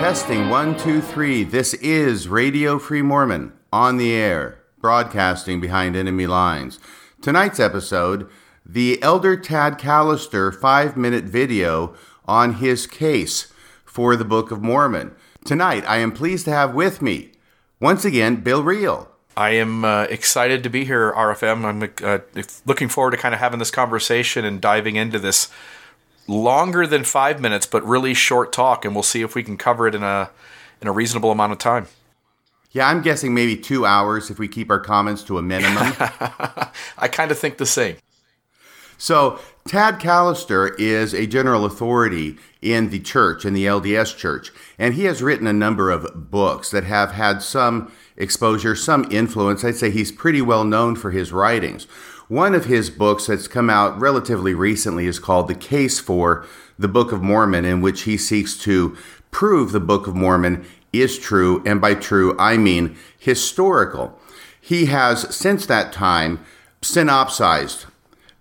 Testing 1, 2, 3. This is Radio Free Mormon on the air, broadcasting behind enemy lines. Tonight's episode, the Elder Tad Callister 5-minute video on his case for the Book of Mormon. Tonight, I am pleased to have with me, once again, Bill Reel. I am excited to be here, RFM. I'm looking forward to kind of having this conversation and diving into this longer than 5 minutes, but really short talk, and we'll see if we can cover it in a reasonable amount of time. Yeah, I'm guessing maybe 2 hours if we keep our comments to a minimum. I kind of think the same. So, Tad Callister is a general authority in the church, in the LDS Church, and he has written a number of books that have had some exposure, some influence. I'd say he's pretty well known for his writings. One of his books that's come out relatively recently is called The Case for the Book of Mormon, in which he seeks to prove the Book of Mormon is true, and by true, I mean historical. He has, since that time, synopsized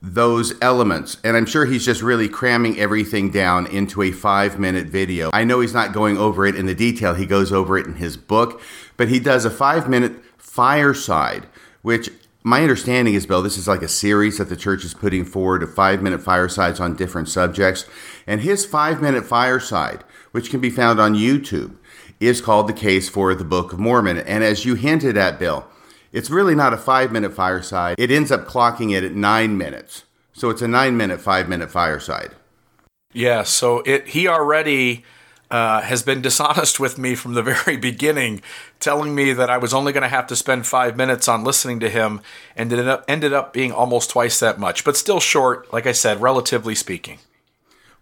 those elements, and I'm sure he's just really cramming everything down into a 5-minute video. I know he's not going over it in the detail. He goes over it in his book, but he does a 5-minute fireside, which my understanding is, Bill, this is like a series that the church is putting forward of 5-minute firesides on different subjects. And his 5-minute fireside, which can be found on YouTube, is called The Case for the Book of Mormon. And as you hinted at, Bill, it's really not a 5-minute fireside. It ends up clocking it at 9 minutes. So it's a 9-minute, 5-minute fireside. Yeah, so he already has been dishonest with me from the very beginning, telling me that I was only going to have to spend 5 minutes on listening to him, and it ended up being almost twice that much, but still short, like I said, relatively speaking.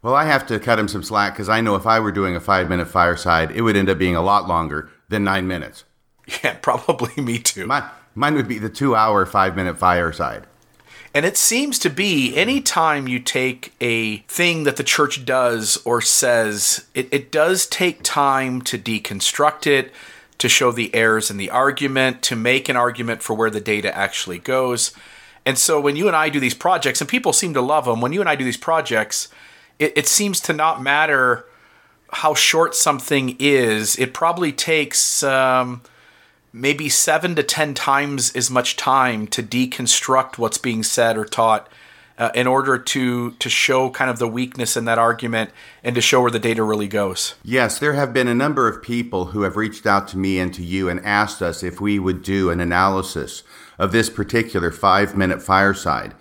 Well, I have to cut him some slack because I know if I were doing a 5-minute fireside, it would end up being a lot longer than 9 minutes. Yeah, probably me too. Mine would be the 2-hour, 5-minute fireside. And it seems to be any time you take a thing that the church does or says, it does take time to deconstruct it, to show the errors in the argument, to make an argument for where the data actually goes. And so when you and I do these projects, and people seem to love them, when you and I do these projects, it seems to not matter how short something is. It probably takes maybe 7 to 10 times as much time to deconstruct what's being said or taught in order to show kind of the weakness in that argument and to show where the data really goes. Yes, there have been a number of people who have reached out to me and to you and asked us if we would do an analysis of this particular 5-minute fireside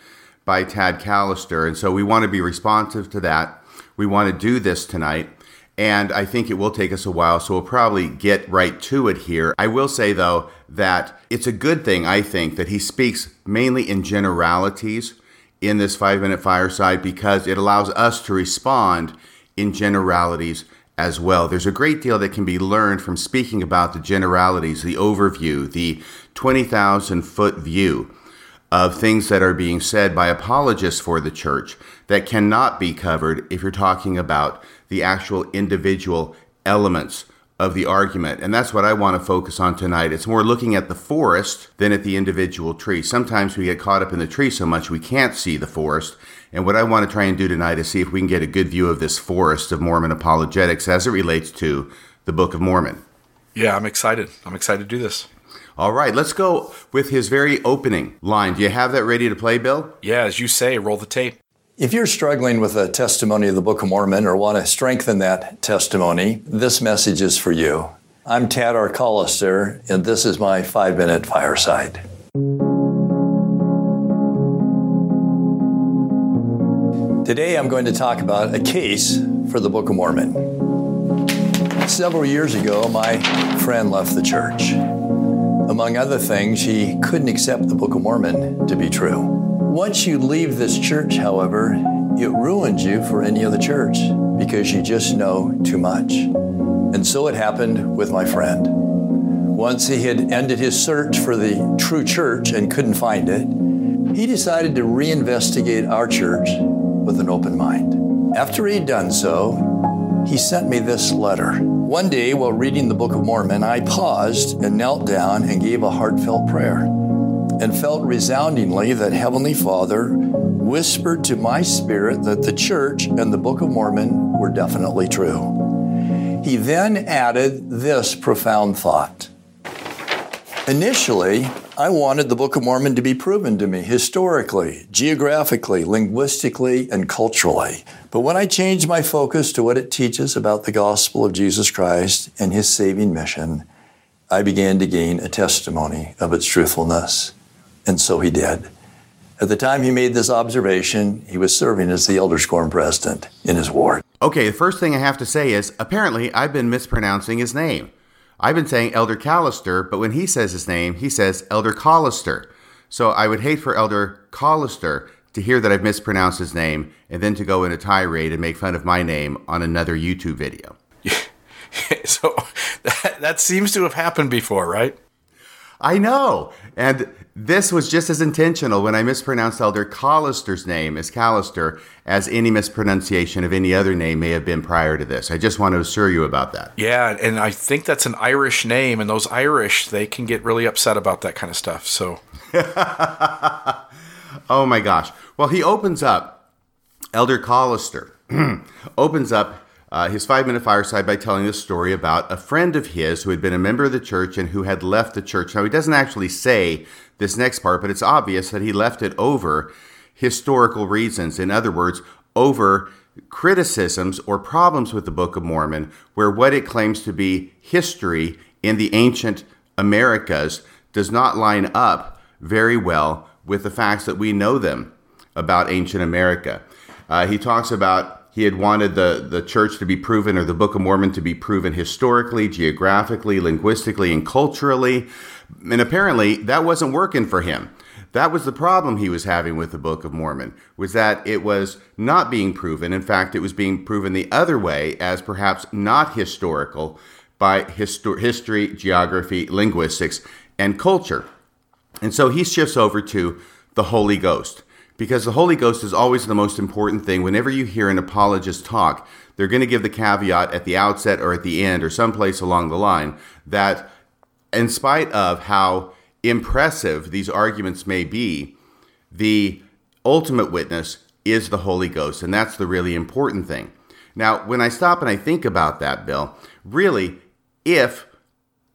by Tad Callister. And so we want to be responsive to that. We want to do this tonight. And I think it will take us a while, so we'll probably get right to it here. I will say, though, that it's a good thing, I think, that he speaks mainly in generalities in this 5-minute fireside because it allows us to respond in generalities as well. There's a great deal that can be learned from speaking about the generalities, the overview, the 20,000-foot view of things that are being said by apologists for the church that cannot be covered if you're talking about the actual individual elements of the argument. And that's what I want to focus on tonight. It's more looking at the forest than at the individual tree. Sometimes we get caught up in the tree so much we can't see the forest. And what I want to try and do tonight is see if we can get a good view of this forest of Mormon apologetics as it relates to the Book of Mormon. Yeah, I'm excited. I'm excited to do this. All right, let's go with his very opening line. Do you have that ready to play, Bill? Yeah, as you say, roll the tape. If you're struggling with a testimony of the Book of Mormon or want to strengthen that testimony, this message is for you. I'm Tad R. Callister, and this is my 5-minute fireside. Today I'm going to talk about a case for the Book of Mormon. Several years ago, my friend left the church. Among other things, he couldn't accept the Book of Mormon to be true. Once you leave this church, however, it ruins you for any other church because you just know too much. And so it happened with my friend. Once he had ended his search for the true church and couldn't find it, he decided to reinvestigate our church with an open mind. After he'd done so, he sent me this letter. One day while reading the Book of Mormon, I paused and knelt down and gave a heartfelt prayer, and felt resoundingly that Heavenly Father whispered to my spirit that the church and the Book of Mormon were definitely true. He then added this profound thought. Initially, I wanted the Book of Mormon to be proven to me historically, geographically, linguistically, and culturally. But when I changed my focus to what it teaches about the gospel of Jesus Christ and his saving mission, I began to gain a testimony of its truthfulness. And so he did. At the time he made this observation, he was serving as the Elders Quorum President in his ward. Okay, the first thing I have to say is, apparently I've been mispronouncing his name. I've been saying Elder Callister, but when he says his name, he says Elder Callister. So I would hate for Elder Callister to hear that I've mispronounced his name and then to go in a tirade and make fun of my name on another YouTube video. So that seems to have happened before, right? I know. And this was just as intentional when I mispronounced Elder Callister's name as Callister as any mispronunciation of any other name may have been prior to this. I just want to assure you about that. Yeah, and I think that's an Irish name, and those Irish, they can get really upset about that kind of stuff. So, oh my gosh. Well, he opens up, Elder Callister opens up his 5-minute fireside by telling this story about a friend of his who had been a member of the church and who had left the church. Now, he doesn't actually say this next part, but it's obvious that he left it over historical reasons. In other words, over criticisms or problems with the Book of Mormon, where what it claims to be history in the ancient Americas does not line up very well with the facts that we know them about ancient America. He talks about he had wanted the church to be proven, or the Book of Mormon to be proven historically, geographically, linguistically, and culturally. And apparently that wasn't working for him. That was the problem he was having with the Book of Mormon, was that it was not being proven. In fact, it was being proven the other way as perhaps not historical by history, geography, linguistics, and culture. And so he shifts over to the Holy Ghost. Because the Holy Ghost is always the most important thing. Whenever you hear an apologist talk, they're going to give the caveat at the outset or at the end or someplace along the line that in spite of how impressive these arguments may be, the ultimate witness is the Holy Ghost. And that's the really important thing. Now, when I stop and I think about that, Bill, really, if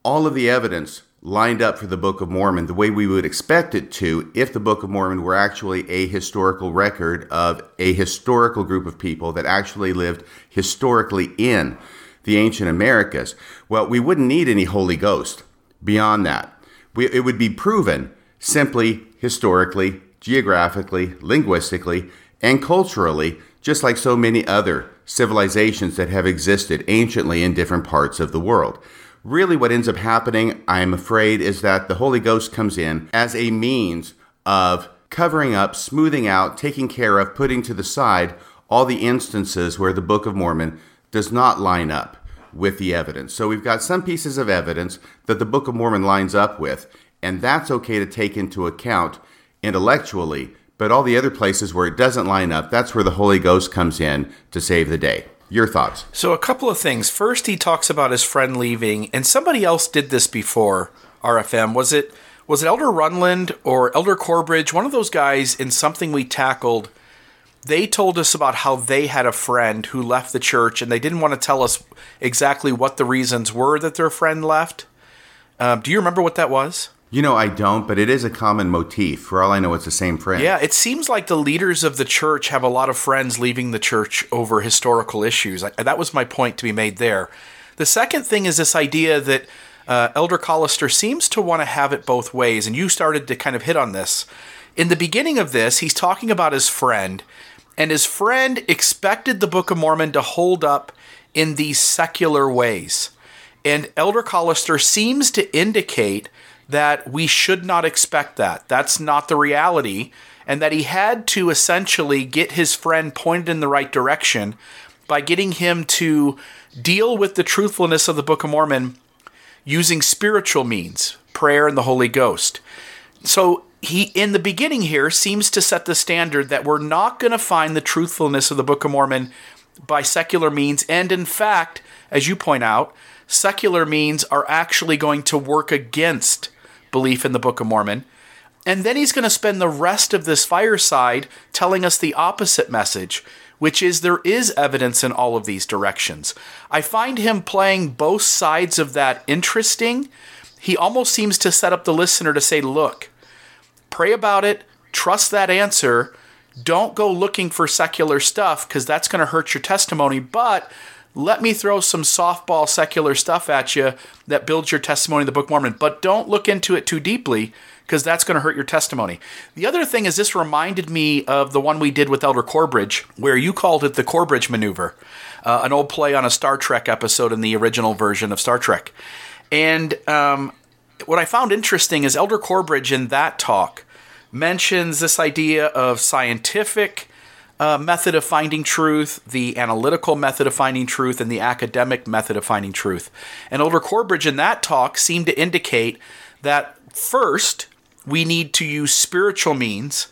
all of the evidence lined up for the Book of Mormon the way we would expect it to if the Book of Mormon were actually a historical record of a historical group of people that actually lived historically in the ancient Americas, well, we wouldn't need any Holy Ghost beyond that. It would be proven simply historically, geographically, linguistically, and culturally, just like so many other civilizations that have existed anciently in different parts of the world. Really what ends up happening, I'm afraid, is that the Holy Ghost comes in as a means of covering up, smoothing out, taking care of, putting to the side all the instances where the Book of Mormon does not line up with the evidence. So we've got some pieces of evidence that the Book of Mormon lines up with, and that's okay to take into account intellectually, but all the other places where it doesn't line up, that's where the Holy Ghost comes in to save the day. Your thoughts? So a couple of things. First, he talks about his friend leaving, and somebody else did this before RFM. Was it Elder Runland or Elder Corbridge? One of those guys in something we tackled, they told us about how they had a friend who left the church, and they didn't want to tell us exactly what the reasons were that their friend left. Do you remember what that was? You know, I don't, but it is a common motif. For all I know, it's the same friend. Yeah, it seems like the leaders of the church have a lot of friends leaving the church over historical issues. That was my point to be made there. The second thing is this idea that Elder Callister seems to want to have it both ways, and you started to kind of hit on this. In the beginning of this, he's talking about his friend, and his friend expected the Book of Mormon to hold up in these secular ways. And Elder Callister seems to indicate that we should not expect that. That's not the reality, and that he had to essentially get his friend pointed in the right direction by getting him to deal with the truthfulness of the Book of Mormon using spiritual means, prayer and the Holy Ghost. So he, in the beginning here, seems to set the standard that we're not going to find the truthfulness of the Book of Mormon by secular means, and in fact, as you point out, secular means are actually going to work against belief in the Book of Mormon. And then he's going to spend the rest of this fireside telling us the opposite message, which is there is evidence in all of these directions. I find him playing both sides of that interesting. He almost seems to set up the listener to say, look, pray about it, trust that answer, don't go looking for secular stuff because that's going to hurt your testimony, but let me throw some softball secular stuff at you that builds your testimony in the Book of Mormon, but don't look into it too deeply because that's going to hurt your testimony. The other thing is this reminded me of the one we did with Elder Corbridge where you called it the Corbridge Maneuver, an old play on a Star Trek episode in the original version of Star Trek. And what I found interesting is Elder Corbridge in that talk mentions this idea of scientific method of finding truth, the analytical method of finding truth, and the academic method of finding truth. And Elder Corbridge in that talk seemed to indicate that first we need to use spiritual means,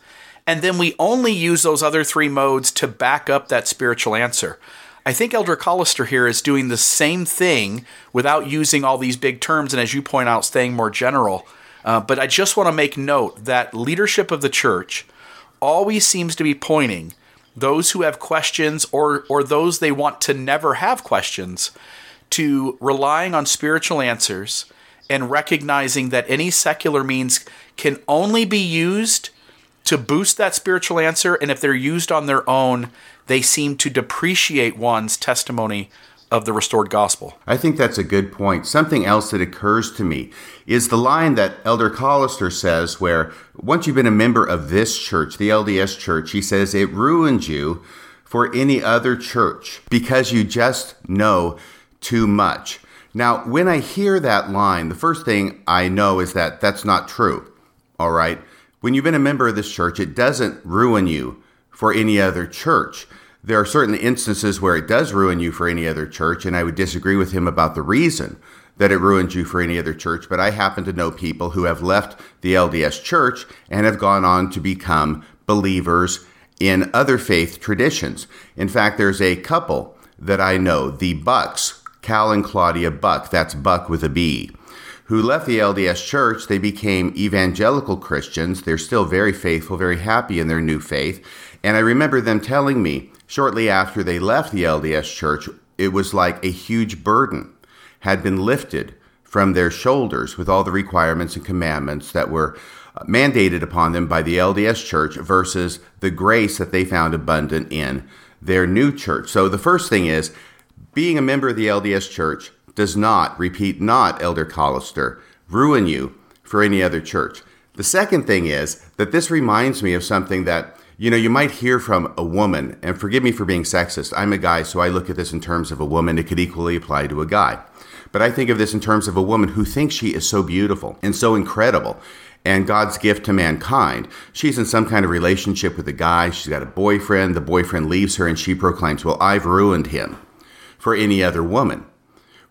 and then we only use those other three modes to back up that spiritual answer. I think Elder Callister here is doing the same thing without using all these big terms, and as you point out, staying more general. But I just want to make note that leadership of the church always seems to be pointing those who have questions or those they want to never have questions to relying on spiritual answers and recognizing that any secular means can only be used to boost that spiritual answer. And if they're used on their own, they seem to depreciate one's testimony of the restored gospel. I think that's a good point. Something else that occurs to me is the line that Elder Callister says where once you've been a member of this church, the LDS Church, he says it ruins you for any other church because you just know too much. Now, when I hear that line, the first thing I know is that that's not true, all right? When you've been a member of this church, it doesn't ruin you for any other church. There are certain instances where it does ruin you for any other church, and I would disagree with him about the reason that it ruins you for any other church, but I happen to know people who have left the LDS Church and have gone on to become believers in other faith traditions. In fact, there's a couple that I know, the Bucks, Cal and Claudia Buck, that's Buck with a B, who left the LDS Church. They became evangelical Christians. They're still very faithful, very happy in their new faith, and I remember them telling me, shortly after they left the LDS Church, it was like a huge burden had been lifted from their shoulders with all the requirements and commandments that were mandated upon them by the LDS Church versus the grace that they found abundant in their new church. So the first thing is, being a member of the LDS Church does not, repeat not, Elder Callister, ruin you for any other church. The second thing is that this reminds me of something that you might hear from a woman, and forgive me for being sexist. I'm a guy, so I look at this in terms of a woman. It could equally apply to a guy. But I think of this in terms of a woman who thinks she is so beautiful and so incredible and God's gift to mankind. She's in some kind of relationship with a guy. She's got a boyfriend. The boyfriend leaves her, and she proclaims, well, I've ruined him for any other woman.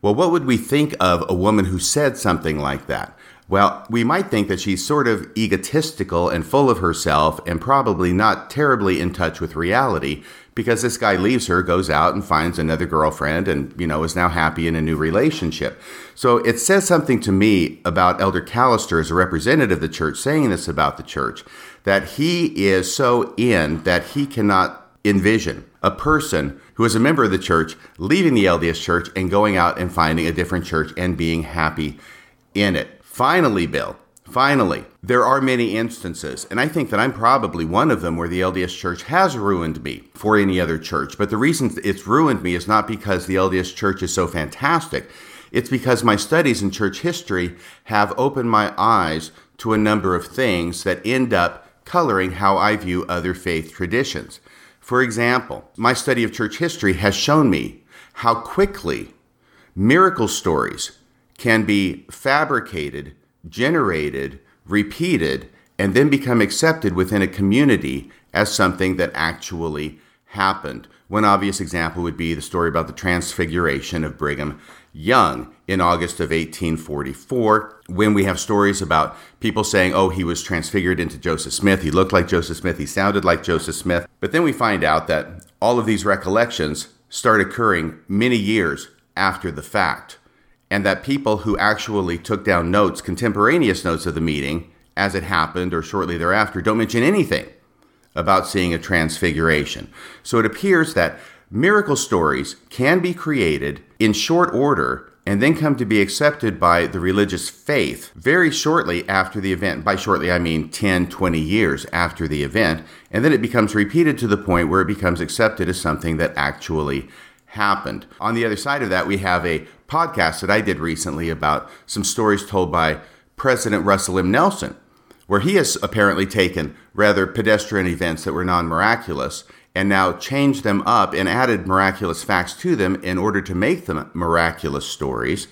Well, what would we think of a woman who said something like that? Well, we might think that she's sort of egotistical and full of herself and probably not terribly in touch with reality because this guy leaves her, goes out and finds another girlfriend and, is now happy in a new relationship. So it says something to me about Elder Callister as a representative of the church saying this about the church, that he is so in that he cannot envision a person who is a member of the church leaving the LDS Church and going out and finding a different church and being happy in it. Finally, Bill, there are many instances, and I think that I'm probably one of them where the LDS Church has ruined me for any other church. But the reason it's ruined me is not because the LDS Church is so fantastic. It's because my studies in church history have opened my eyes to a number of things that end up coloring how I view other faith traditions. For example, my study of church history has shown me how quickly miracle stories can be fabricated, generated, repeated, and then become accepted within a community as something that actually happened. One obvious example would be the story about the transfiguration of Brigham Young in August of 1844, when we have stories about people saying, oh, he was transfigured into Joseph Smith, he looked like Joseph Smith, he sounded like Joseph Smith. But then we find out that all of these recollections start occurring many years after the fact, and that people who actually took down notes, contemporaneous notes of the meeting, as it happened or shortly thereafter, don't mention anything about seeing a transfiguration. So it appears that miracle stories can be created in short order and then come to be accepted by the religious faith very shortly after the event. By shortly, I mean 10, 20 years after the event. And then it becomes repeated to the point where it becomes accepted as something that actually happened. On the other side of that, we have a podcast that I did recently about some stories told by President Russell M. Nelson, where he has apparently taken rather pedestrian events that were non-miraculous and now changed them up and added miraculous facts to them in order to make them miraculous stories.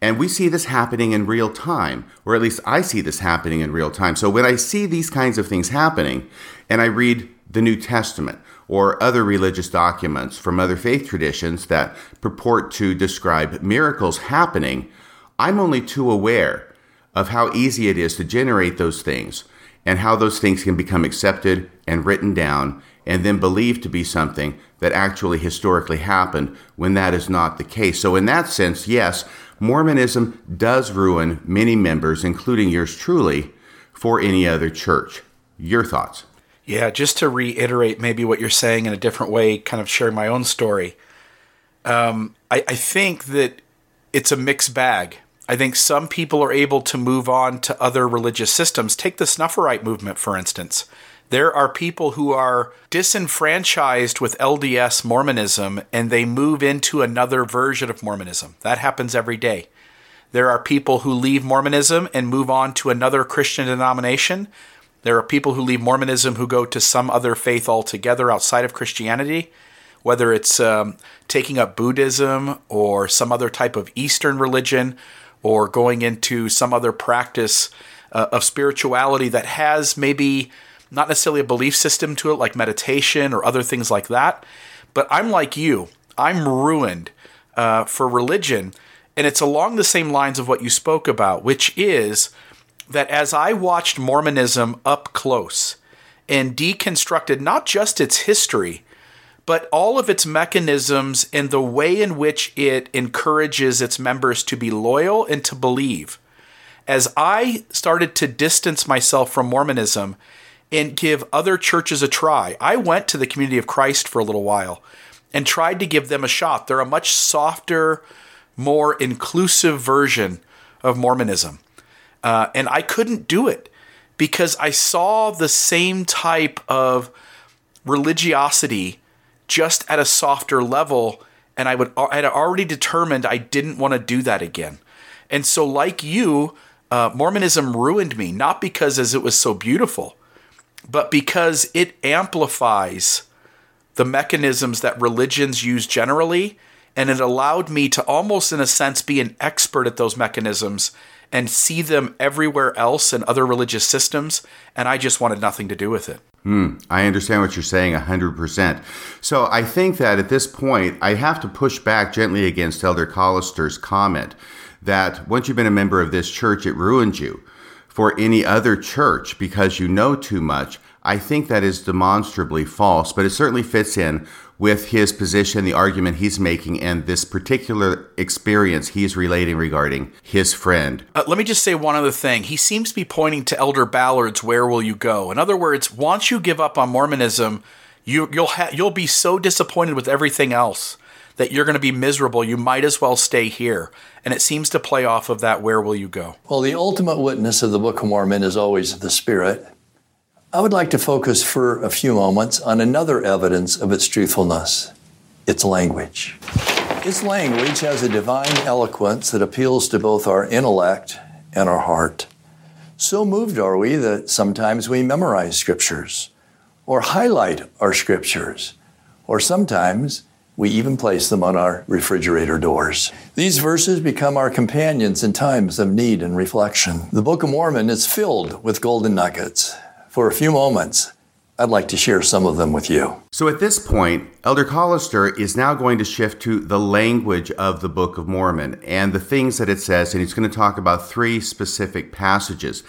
And we see this happening in real time, or at least I see this happening in real time. So when I see these kinds of things happening and I read the New Testament or other religious documents from other faith traditions that purport to describe miracles happening, I'm only too aware of how easy it is to generate those things and how those things can become accepted and written down and then believed to be something that actually historically happened when that is not the case. So in that sense, yes, Mormonism does ruin many members, including yours truly, for any other church. Your thoughts? Yeah, just to reiterate maybe what you're saying in a different way, kind of sharing my own story. I think that it's a mixed bag. I think some people are able to move on to other religious systems. Take the Snufferite movement, for instance. There are people who are disenfranchised with LDS Mormonism, and they move into another version of Mormonism. That happens every day. There are people who leave Mormonism and move on to another Christian denomination. There are people who leave Mormonism who go to some other faith altogether outside of Christianity, whether it's taking up Buddhism or some other type of Eastern religion or going into some other practice of spirituality that has maybe not necessarily a belief system to it, like meditation or other things like that. But I'm like you. I'm ruined for religion. And it's along the same lines of what you spoke about, which is that as I watched Mormonism up close and deconstructed not just its history, but all of its mechanisms and the way in which it encourages its members to be loyal and to believe, as I started to distance myself from Mormonism and give other churches a try, I went to the Community of Christ for a little while and tried to give them a shot. They're a much softer, more inclusive version of Mormonism. And I couldn't do it because I saw the same type of religiosity just at a softer level, and I had already determined I didn't want to do that again. And so like you, Mormonism ruined me, not because as it was so beautiful, but because it amplifies the mechanisms that religions use generally, and it allowed me to almost in a sense be an expert at those mechanisms and see them everywhere else in other religious systems, and I just wanted nothing to do with it. I understand what you're saying 100%. So I think that at this point, I have to push back gently against Elder Callister's comment that once you've been a member of this church, it ruins you for any other church because you know too much. I think that is demonstrably false, but it certainly fits in with his position, the argument he's making, and this particular experience he's relating regarding his friend. Let me just say one other thing. He seems to be pointing to Elder Ballard's Where Will You Go? In other words, once you give up on Mormonism, you'll be so disappointed with everything else that you're going to be miserable. You might as well stay here. And it seems to play off of that Where Will You Go? Well, the ultimate witness of the Book of Mormon is always the Spirit. I would like to focus for a few moments on another evidence of its truthfulness, its language. Its language has a divine eloquence that appeals to both our intellect and our heart. So moved are we that sometimes we memorize scriptures or highlight our scriptures, or sometimes we even place them on our refrigerator doors. These verses become our companions in times of need and reflection. The Book of Mormon is filled with golden nuggets. For a few moments, I'd like to share some of them with you. So at this point, Elder Callister is now going to shift to the language of the Book of Mormon and the things that it says, and he's going to talk about three specific passages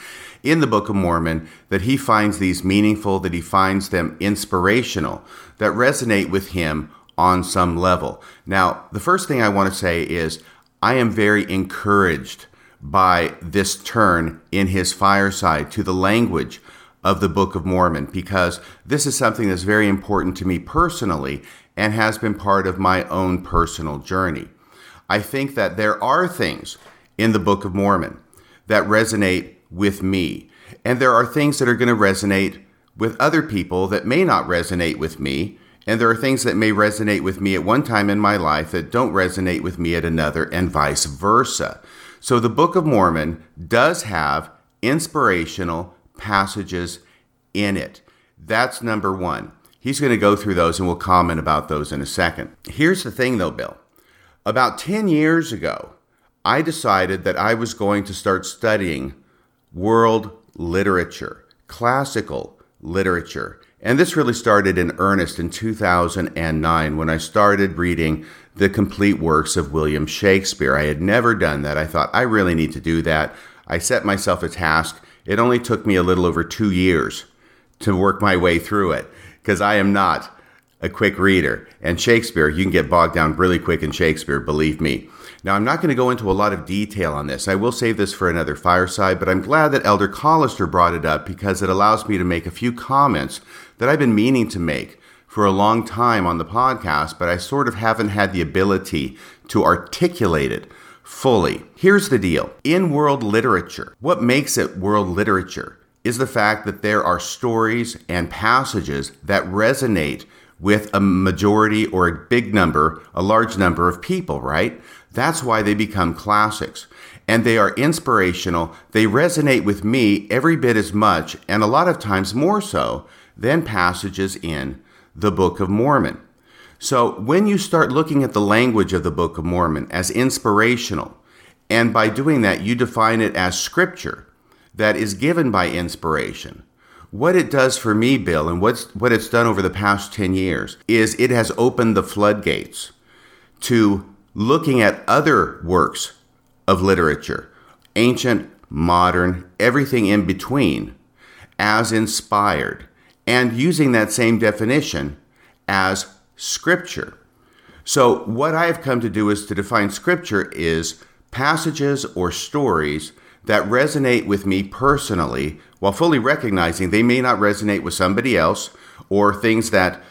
in the Book of Mormon that he finds these meaningful, that he finds them inspirational, that resonate with him on some level. Now, the first thing I want to say is I am very encouraged by this turn in his fireside to the language of the Book of Mormon, because this is something that's very important to me personally and has been part of my own personal journey. I think that there are things in the Book of Mormon that resonate with me, and there are things that are going to resonate with other people that may not resonate with me, and there are things that may resonate with me at one time in my life that don't resonate with me at another, and vice versa. So the Book of Mormon does have inspirational passages in it. That's number one. He's going to go through those, and we'll comment about those in a second. Here's the thing though, Bill. About 10 years ago, I decided that I was going to start studying world literature, classical literature. And this really started in earnest in 2009 when I started reading the complete works of William Shakespeare. I had never done that. I thought, I really need to do that. I set myself a task. It only took me a little over 2 years to work my way through it because I am not a quick reader. And Shakespeare, you can get bogged down really quick in Shakespeare, believe me. Now, I'm not going to go into a lot of detail on this. I will save this for another fireside, but I'm glad that Elder Callister brought it up because it allows me to make a few comments that I've been meaning to make for a long time on the podcast, but I sort of haven't had the ability to articulate it fully. Here's the deal. In world literature, what makes it world literature is the fact that there are stories and passages that resonate with a majority or a big number, a large number of people, right? That's why they become classics. And they are inspirational. They resonate with me every bit as much, and a lot of times more so, than passages in the Book of Mormon. So when you start looking at the language of the Book of Mormon as inspirational, and by doing that, you define it as scripture that is given by inspiration, what it does for me, Bill, and what it's done over the past 10 years is it has opened the floodgates to looking at other works of literature, ancient, modern, everything in between, as inspired, and using that same definition as scripture. So what I've come to do is to define scripture is passages or stories that resonate with me personally, while fully recognizing they may not resonate with somebody else, or things that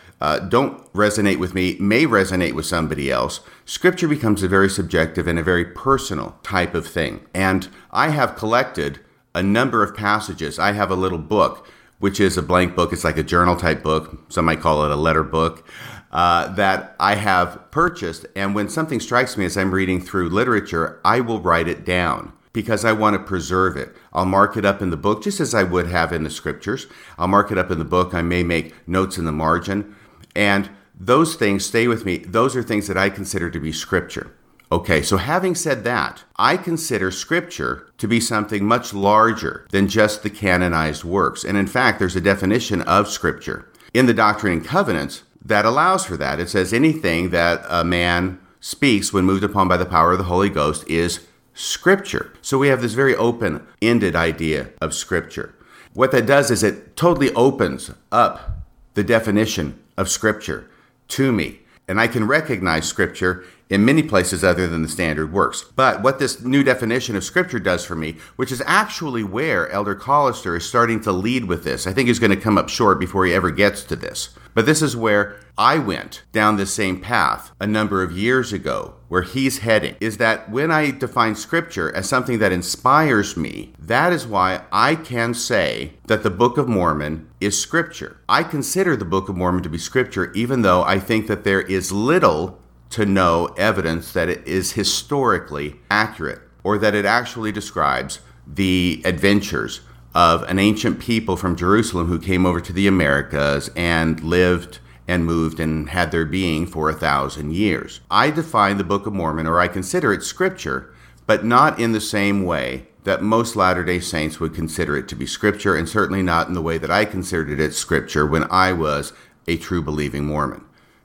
don't resonate with me may resonate with somebody else. Scripture becomes a very subjective and a very personal type of thing. And I have collected a number of passages. I have a little book, which is a blank book. It's like a journal type book. Some might call it a letter book that I have purchased. And when something strikes me as I'm reading through literature, I will write it down, because I want to preserve it. I'll mark it up in the book, just as I would have in the scriptures. I'll mark it up in the book. I may make notes in the margin. And those things stay with me. Those are things that I consider to be scripture. Okay, so having said that, I consider scripture to be something much larger than just the canonized works. And in fact, there's a definition of scripture in the Doctrine and Covenants that allows for that. It says anything that a man speaks when moved upon by the power of the Holy Ghost is scripture. So we have this very open-ended idea of scripture. What that does is it totally opens up the definition of scripture to me. And I can recognize scripture in many places other than the standard works. But what this new definition of scripture does for me, which is actually where Elder Callister is starting to lead with this. I think he's going to come up short before he ever gets to this. But this is where I went down this same path a number of years ago, where he's heading, is that when I define scripture as something that inspires me, that is why I can say that the Book of Mormon is scripture. I consider the Book of Mormon to be scripture, even though I think that there is little to no evidence that it is historically accurate, or that it actually describes the adventures of an ancient people from Jerusalem who came over to the Americas and lived and moved and had their being for 1,000 years. I define the Book of Mormon, or I consider it scripture, but not in the same way that most Latter-day Saints would consider it to be scripture, and certainly not in the way that I considered it scripture when I was a true believing Mormon.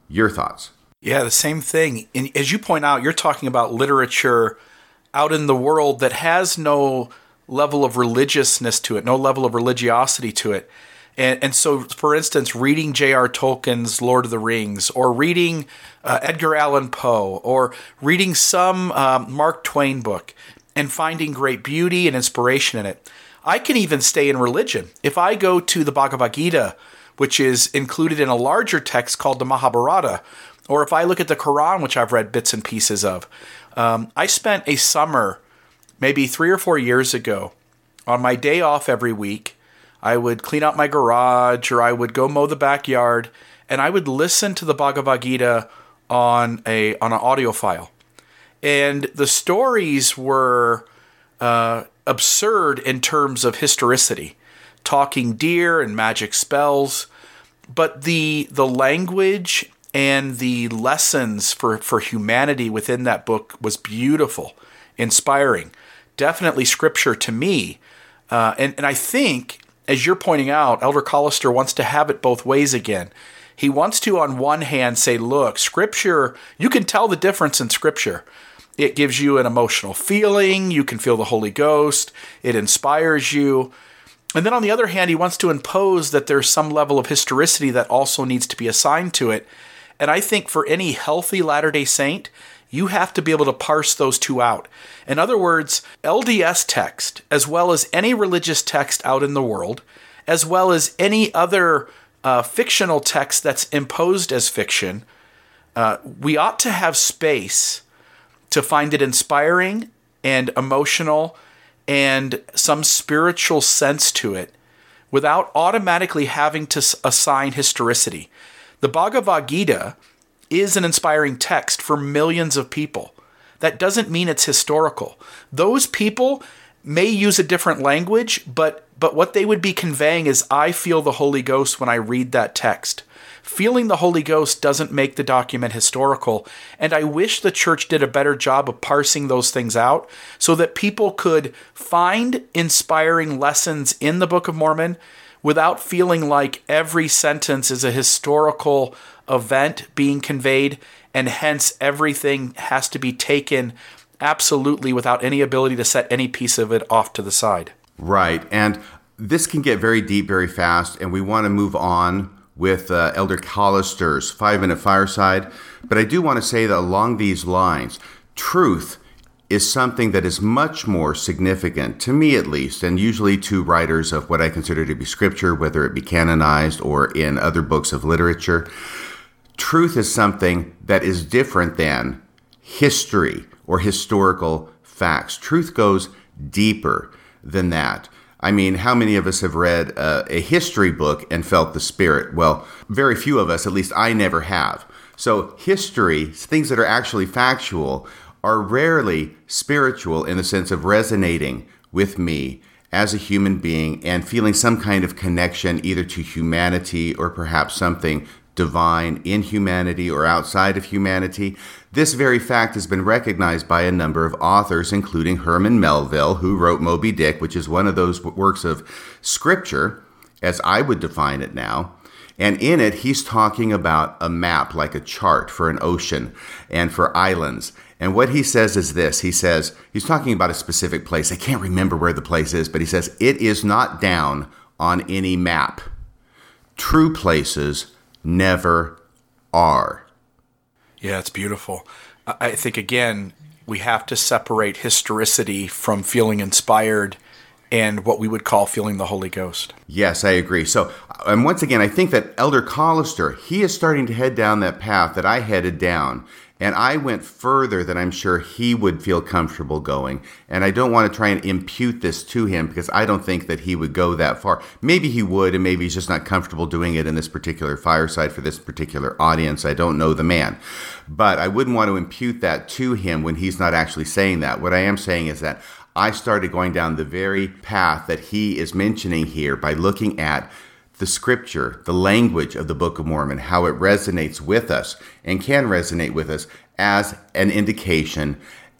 Your thoughts? Yeah, the same thing. And as you point out, you're talking about literature out in the world that has no level of religiousness to it, no level of religiosity to it. And so, for instance, reading J.R. Tolkien's Lord of the Rings, or reading Edgar Allan Poe, or reading some Mark Twain book, and finding great beauty and inspiration in it. I can even stay in religion. If I go to the Bhagavad Gita, which is included in a larger text called the Mahabharata, or if I look at the Quran, which I've read bits and pieces of, I spent a summer maybe 3 or 4 years ago. On my day off every week, I would clean out my garage or I would go mow the backyard, and I would listen to the Bhagavad Gita on an audio file. And the stories were absurd in terms of historicity, talking deer and magic spells, but the language and the lessons for humanity within that book was beautiful, inspiring, definitely scripture to me. And I think, as you're pointing out, Elder Callister wants to have it both ways again. He wants to, on one hand, say, look, scripture, you can tell the difference in scripture. It gives you an emotional feeling. You can feel the Holy Ghost. It inspires you. And then on the other hand, he wants to impose that there's some level of historicity that also needs to be assigned to it. And I think for any healthy Latter-day Saint, you have to be able to parse those two out. In other words, LDS text, as well as any religious text out in the world, as well as any other fictional text that's imposed as fiction, we ought to have space to find it inspiring and emotional and some spiritual sense to it without automatically having to assign historicity. The Bhagavad Gita is an inspiring text for millions of people. That doesn't mean it's historical. Those people may use a different language, but what they would be conveying is, I feel the Holy Ghost when I read that text. Feeling the Holy Ghost doesn't make the document historical, and I wish the church did a better job of parsing those things out so that people could find inspiring lessons in the Book of Mormon without feeling like every sentence is a historical event being conveyed, and hence everything has to be taken absolutely without any ability to set any piece of it off to the side. Right. And this can get very deep very fast, and we want to move on with Elder Callister's 5-Minute Fireside. But I do want to say that along these lines, truth is something that is much more significant, to me at least, and usually to writers of what I consider to be scripture, whether it be canonized or in other books of literature. Truth is something that is different than history or historical facts. Truth goes deeper than that. I mean, how many of us have read a history book and felt the Spirit? Well, very few of us, at least I never have. So history, things that are actually factual, are rarely spiritual in the sense of resonating with me as a human being and feeling some kind of connection either to humanity or perhaps something divine in humanity or outside of humanity. This very fact has been recognized by a number of authors, including Herman Melville, who wrote Moby Dick, which is one of those works of scripture, as I would define it now. And in it, he's talking about a map, like a chart for an ocean and for islands. And what he says is this. He says, he's talking about a specific place. I can't remember where the place is, but he says, it is not down on any map. True places never are. Yeah, it's beautiful. I think, again, we have to separate historicity from feeling inspired and what we would call feeling the Holy Ghost. Yes, I agree. So, and once again, I think that Elder Callister, he is starting to head down that path that I headed down. And I went further than I'm sure he would feel comfortable going. And I don't want to try and impute this to him because I don't think that he would go that far. Maybe he would, and maybe he's just not comfortable doing it in this particular fireside for this particular audience. I don't know the man. But I wouldn't want to impute that to him when he's not actually saying that. What I am saying is that I started going down the very path that he is mentioning here by looking at the scripture, the language of the Book of Mormon, how it resonates with us and can resonate with us as an indication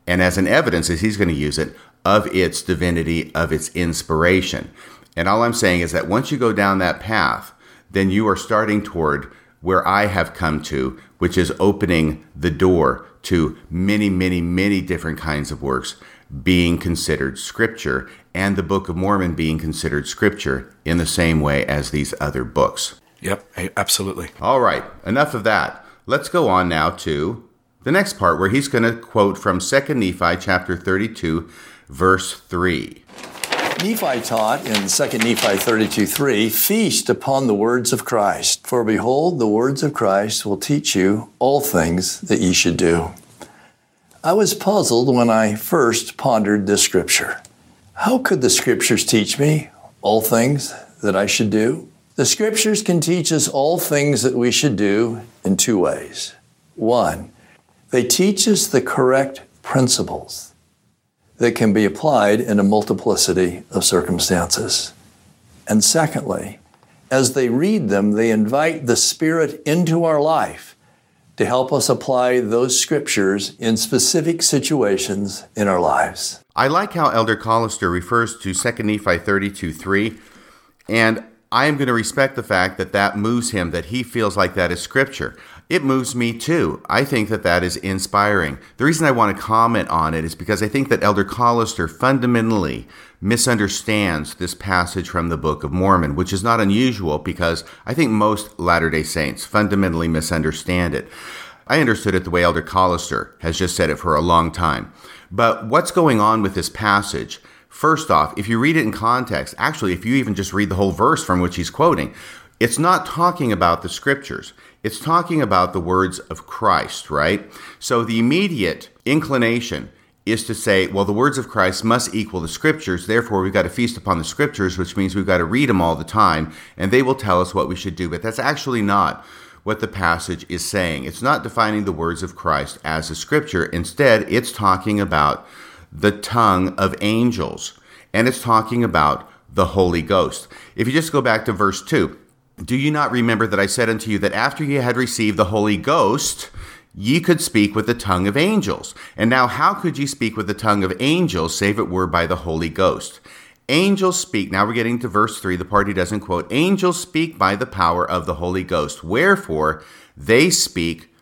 and as an evidence, as he's going to use it, of its divinity, of its inspiration. And all I'm saying is that once you go down that path, then you are starting toward where I have come to, which is opening the door to many, many, many different kinds of works being considered scripture, and the Book of Mormon being considered scripture in the same way as these other books. Yep, absolutely. All right, enough of that. Let's go on now to the next part where he's going to quote from 2 Nephi chapter 32, verse 3. Nephi taught in 2 Nephi 32:3, feast upon the words of Christ, for behold, the words of Christ will teach you all things that ye should do. I was puzzled when I first pondered this scripture. How could the scriptures teach me all things that I should do? The scriptures can teach us all things that we should do in two ways. One, they teach us the correct principles that can be applied in a multiplicity of circumstances. And secondly, as they read them, they invite the Spirit into our life to help us apply those scriptures in specific situations in our lives. I like how Elder Callister refers to 2 Nephi 32:3, and I am going to respect the fact that that moves him, that he feels like that is scripture. It moves me too. I think that that is inspiring. The reason I want to comment on it is because I think that Elder Callister fundamentally misunderstands this passage from the Book of Mormon, which is not unusual because I think most Latter-day Saints fundamentally misunderstand it. I understood it the way Elder Callister has just said it for a long time. But what's going on with this passage? First off, if you read it in context, actually, if you even just read the whole verse from which he's quoting, it's not talking about the scriptures. It's talking about the words of Christ, right? So the immediate inclination is to say, well, the words of Christ must equal the scriptures. Therefore, we've got to feast upon the scriptures, which means we've got to read them all the time, and they will tell us what we should do. But that's actually not what the passage is saying. It's not defining the words of Christ as a scripture. Instead, it's talking about the tongue of angels, and it's talking about the Holy Ghost. If you just go back to verse 2, do you not remember that I said unto you that after ye had received the Holy Ghost, ye could speak with the tongue of angels? And now how could ye speak with the tongue of angels, save it were by the Holy Ghost? Angels speak. Now we're getting to verse 3, the part he doesn't quote. Angels speak by the power of the Holy Ghost. Wherefore, they speak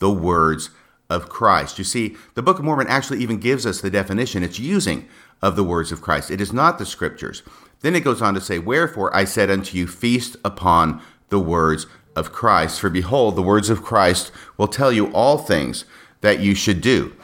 the words of Christ. You see, the Book of Mormon actually even gives us the definition it's using of the words of Christ. It is not the scriptures. Then it goes on to say, wherefore I said unto you, feast upon the words of Christ. For behold, the words of Christ will tell you all things that you should do.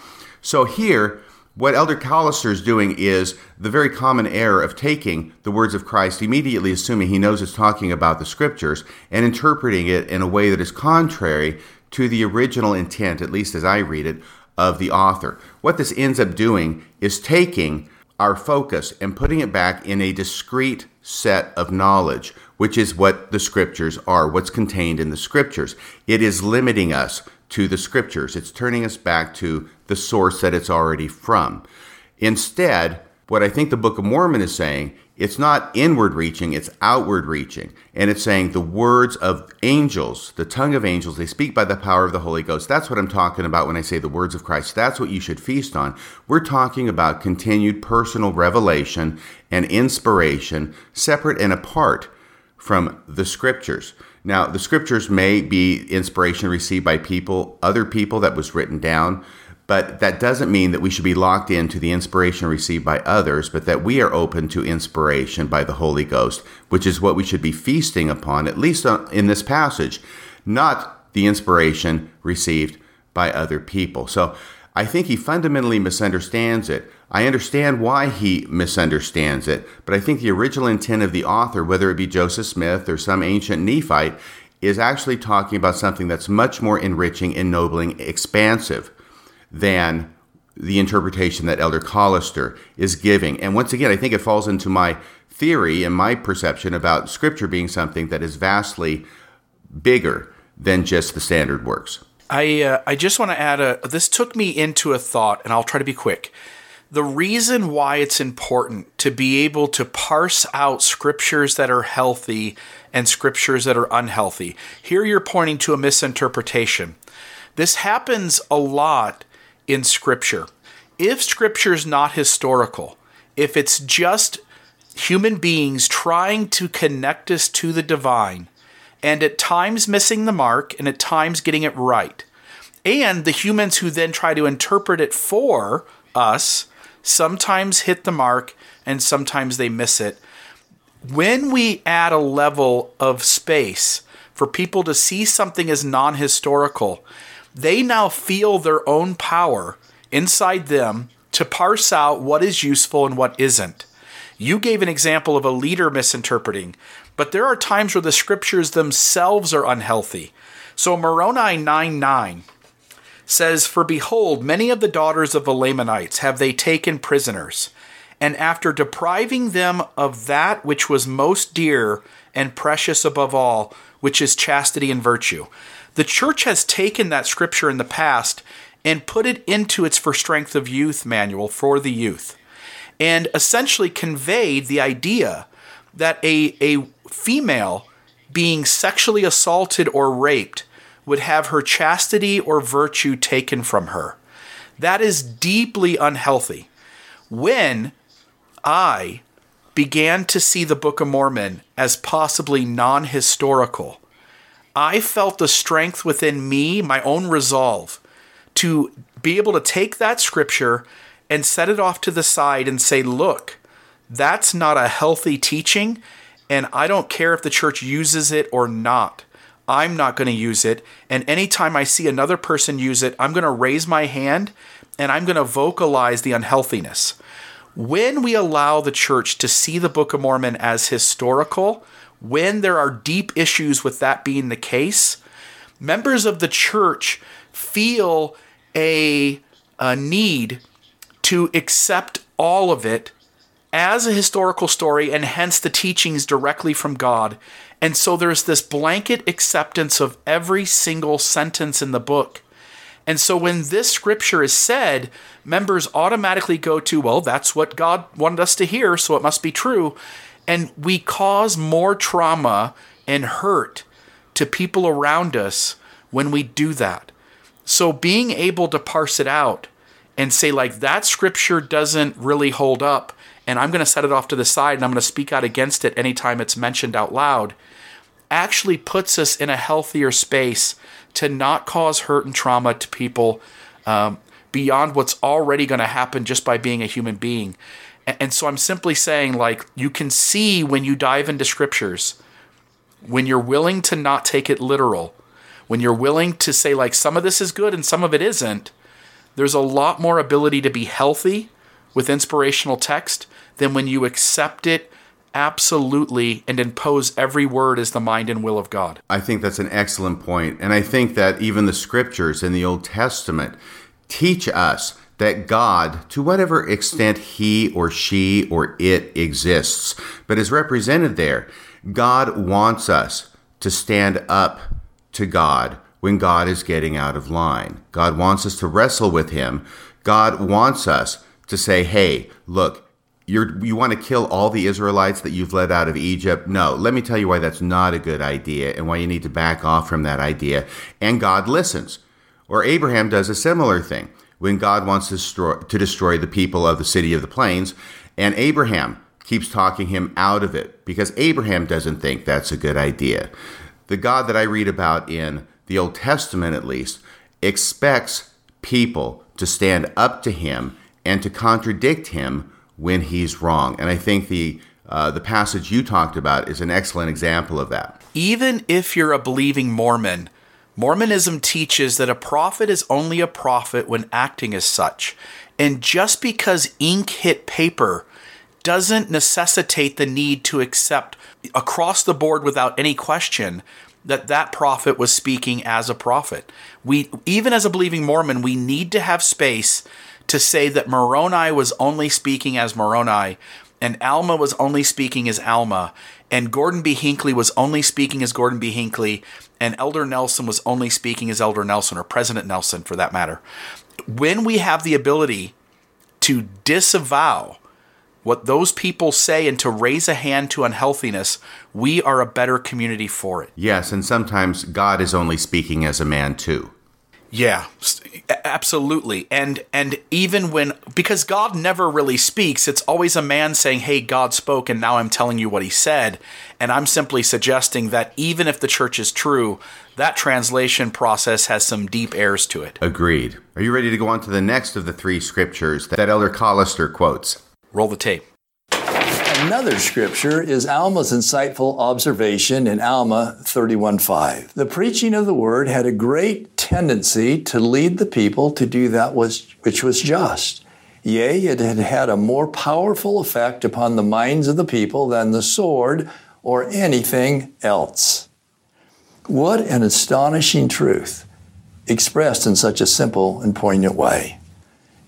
So here, what Elder Callister is doing is the very common error of taking the words of Christ, immediately assuming he knows it's talking about the scriptures, and interpreting it in a way that is contrary to the original intent, at least as I read it, of the author. What this ends up doing is taking our focus and putting it back in a discrete set of knowledge, which is what the scriptures are, what's contained in the scriptures. It is limiting us to the scriptures. It's turning us back to the source that it's already from. Instead, what I think the Book of Mormon is saying, it's not inward reaching, it's outward reaching. And it's saying the words of angels, the tongue of angels, they speak by the power of the Holy Ghost. That's what I'm talking about when I say the words of Christ. That's what you should feast on. We're talking about continued personal revelation and inspiration, separate and apart from the scriptures. Now, the scriptures may be inspiration received by people, other people, that was written down. But that doesn't mean that we should be locked into the inspiration received by others, but that we are open to inspiration by the Holy Ghost, which is what we should be feasting upon, at least in this passage, not the inspiration received by other people. So I think he fundamentally misunderstands it. I understand why he misunderstands it, but I think the original intent of the author, whether it be Joseph Smith or some ancient Nephite, is actually talking about something that's much more enriching, ennobling, expansive than the interpretation that Elder Callister is giving. And once again, I think it falls into my theory and my perception about scripture being something that is vastly bigger than just the standard works. I just want to add, this took me into a thought, and I'll try to be quick. The reason why it's important to be able to parse out scriptures that are healthy and scriptures that are unhealthy. Here you're pointing to a misinterpretation. This happens a lot in Scripture. If Scripture is not historical, if it's just human beings trying to connect us to the divine, and at times missing the mark, and at times getting it right, and the humans who then try to interpret it for us sometimes hit the mark, and sometimes they miss it. When we add a level of space for people to see something as non-historical, they now feel their own power inside them to parse out what is useful and what isn't. You gave an example of a leader misinterpreting, but there are times where the scriptures themselves are unhealthy. So Moroni 9:9 says, "For behold, many of the daughters of the Lamanites have they taken prisoners, and after depriving them of that which was most dear and precious above all, which is chastity and virtue." The church has taken that scripture in the past and put it into its For Strength of Youth manual for the youth, and essentially conveyed the idea that a female being sexually assaulted or raped would have her chastity or virtue taken from her. That is deeply unhealthy. When I began to see the Book of Mormon as possibly non-historical, I felt the strength within me, my own resolve, to be able to take that scripture and set it off to the side and say, look, that's not a healthy teaching, and I don't care if the church uses it or not. I'm not going to use it, and anytime I see another person use it, I'm going to raise my hand and I'm going to vocalize the unhealthiness. When we allow the church to see the Book of Mormon as historical, when there are deep issues with that being the case, members of the church feel a need to accept all of it as a historical story, and hence the teachings directly from God. And so there's this blanket acceptance of every single sentence in the book. And so when this scripture is said, members automatically go to, well, that's what God wanted us to hear, so it must be true. And we cause more trauma and hurt to people around us when we do that. So being able to parse it out and say, like, that scripture doesn't really hold up, and I'm going to set it off to the side and I'm going to speak out against it anytime it's mentioned out loud, actually puts us in a healthier space to not cause hurt and trauma to people beyond what's already going to happen just by being a human being. And so I'm simply saying, like, you can see when you dive into scriptures, when you're willing to not take it literal, when you're willing to say, like, some of this is good and some of it isn't, there's a lot more ability to be healthy with inspirational text than when you accept it absolutely and impose every word as the mind and will of God. I think that's an excellent point. And I think that even the scriptures in the Old Testament teach us that God, to whatever extent he or she or it exists, but is represented there, God wants us to stand up to God when God is getting out of line. God wants us to wrestle with him. God wants us to say, hey, look, you want to kill all the Israelites that you've led out of Egypt? No, let me tell you why that's not a good idea and why you need to back off from that idea. And God listens. Or Abraham does a similar thing when God wants to destroy the people of the city of the plains, and Abraham keeps talking him out of it because Abraham doesn't think that's a good idea. The God that I read about in the Old Testament, at least, expects people to stand up to him and to contradict him when he's wrong. And I think the passage you talked about is an excellent example of that. Even if you're a believing Mormon, Mormonism teaches that a prophet is only a prophet when acting as such. And just because ink hit paper doesn't necessitate the need to accept across the board without any question that prophet was speaking as a prophet. We, even as a believing Mormon, we need to have space to say that Moroni was only speaking as Moroni, and Alma was only speaking as Alma, and Gordon B. Hinckley was only speaking as Gordon B. Hinckley, and Elder Nelson was only speaking as Elder Nelson, or President Nelson for that matter. When we have the ability to disavow what those people say and to raise a hand to unhealthiness, we are a better community for it. Yes, and sometimes God is only speaking as a man too. Yeah, absolutely. And even when, because God never really speaks, it's always a man saying, hey, God spoke, and now I'm telling you what he said. And I'm simply suggesting that even if the church is true, that translation process has some deep errors to it. Agreed. Are you ready to go on to the next of the three scriptures that Elder Callister quotes? Roll the tape. Another scripture is Alma's insightful observation in Alma 31:5. The preaching of the word had a great tendency to lead the people to do that which was just, Yea, it had had a more powerful effect upon the minds of the people than the sword or anything else. What an astonishing truth, expressed in such a simple and poignant way.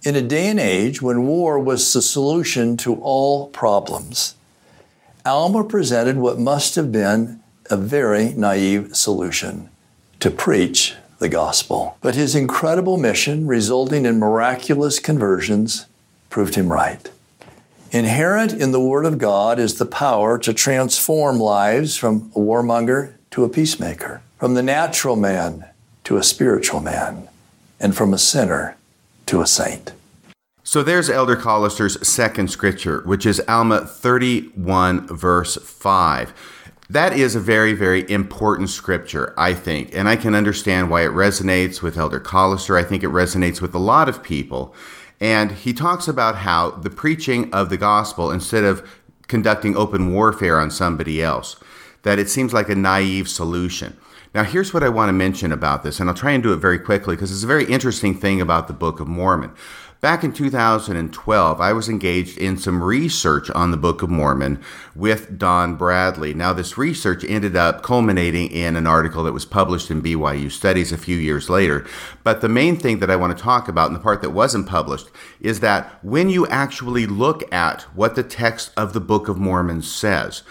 In a day and age when war was the solution to all problems, Alma presented what must have been a very naive solution: to preach the gospel. But his incredible mission, resulting in miraculous conversions, proved him right. Inherent in the Word of God is the power to transform lives from a warmonger to a peacemaker, from the natural man to a spiritual man, and from a sinner to a saint. So there's Elder Callister's second scripture, which is Alma 31, verse 5. That is a very, very important scripture, I think, and I can understand why it resonates with Elder Callister. I think it resonates with a lot of people. And he talks about how the preaching of the gospel, instead of conducting open warfare on somebody else, that it seems like a naive solution. Now, here's what I want to mention about this, and I'll try and do it very quickly because it's a very interesting thing about the Book of Mormon. Back in 2012, I was engaged in some research on the Book of Mormon with Don Bradley. Now, this research ended up culminating in an article that was published in BYU Studies a few years later. But the main thing that I want to talk about, and the part that wasn't published, is that when you actually look at what the text of the Book of Mormon says,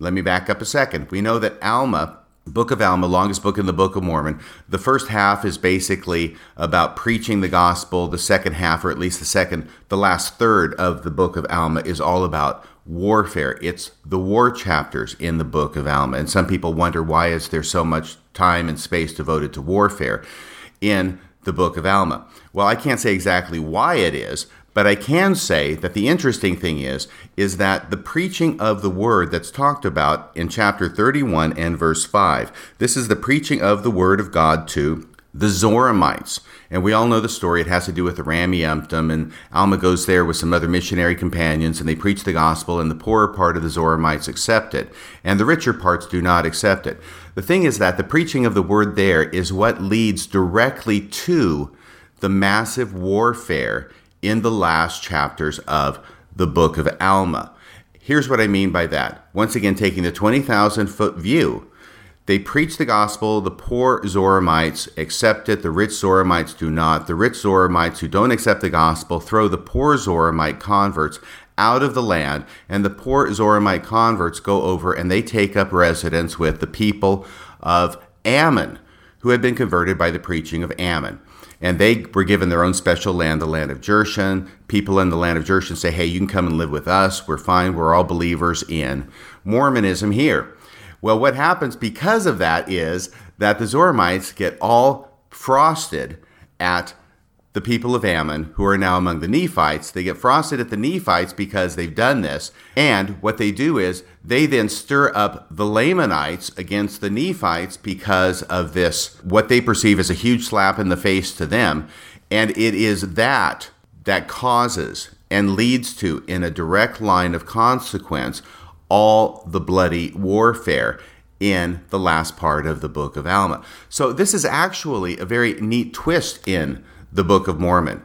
let me back up a second. We know that Alma, Book of Alma, longest book in the Book of Mormon, the first half is basically about preaching the gospel. The second half, or at least the last third of the Book of Alma, is all about warfare. It's the war chapters in the Book of Alma. And some people wonder, why is there so much time and space devoted to warfare in the Book of Alma? Well, I can't say exactly why it is, but I can say that the interesting thing is that the preaching of the word that's talked about in chapter 31 and verse 5, this is the preaching of the word of God to the Zoramites. And we all know the story. It has to do with the ramyumptum, and Alma goes there with some other missionary companions, and they preach the gospel, and the poorer part of the Zoramites accept it, and the richer parts do not accept it. The thing is that the preaching of the word there is what leads directly to the massive warfare in the last chapters of the Book of Alma. Here's what I mean by that. Once again, taking the 20,000-foot view, they preach the gospel, the poor Zoramites accept it, the rich Zoramites do not. The rich Zoramites who don't accept the gospel throw the poor Zoramite converts out of the land, and the poor Zoramite converts go over and they take up residence with the people of Ammon, who had been converted by the preaching of Ammon. And they were given their own special land, the land of Jershon. People in the land of Jershon say, hey, you can come and live with us. We're fine. We're all believers in Mormonism here. Well, what happens because of that is that the Zoramites get all frosted at the people of Ammon, who are now among the Nephites. They get frosted at the Nephites because they've done this. And what they do is they then stir up the Lamanites against the Nephites because of this, what they perceive as a huge slap in the face to them. And it is that causes and leads to, in a direct line of consequence, all the bloody warfare in the last part of the Book of Alma. So this is actually a very neat twist in the Book of Mormon,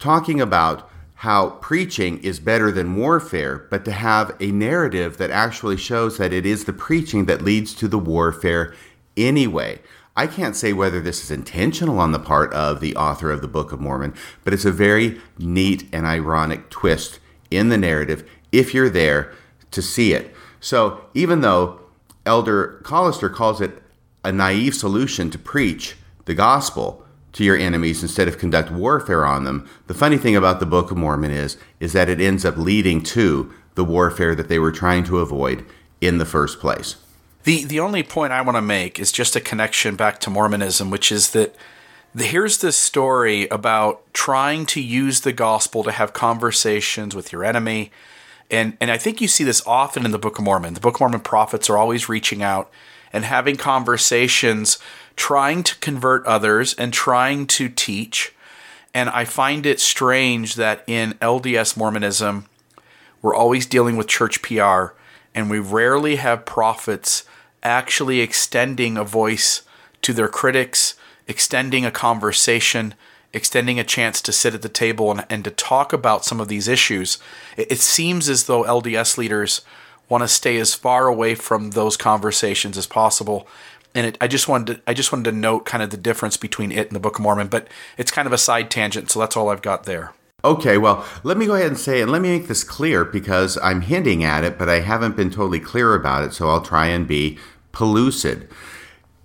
talking about how preaching is better than warfare, but to have a narrative that actually shows that it is the preaching that leads to the warfare anyway. I can't say whether this is intentional on the part of the author of the Book of Mormon, but it's a very neat and ironic twist in the narrative if you're there to see it. So even though Elder Callister calls it a naive solution to preach the gospel to your enemies instead of conduct warfare on them, the funny thing about the Book of Mormon is that it ends up leading to the warfare that they were trying to avoid in the first place. The only point I want to make is just a connection back to Mormonism, which is that here's this story about trying to use the gospel to have conversations with your enemy. And I think you see this often in the Book of Mormon. The Book of Mormon prophets are always reaching out and having conversations, trying to convert others and trying to teach. And I find it strange that in LDS Mormonism, we're always dealing with church PR, and we rarely have prophets actually extending a voice to their critics, extending a conversation, extending a chance to sit at the table and to talk about some of these issues. It seems as though LDS leaders want to stay as far away from those conversations as possible. And I just wanted to note kind of the difference between it and the Book of Mormon, but it's kind of a side tangent, so that's all I've got there. Okay, well, let me go ahead and say, and let me make this clear, because I'm hinting at it, but I haven't been totally clear about it, so I'll try and be pellucid.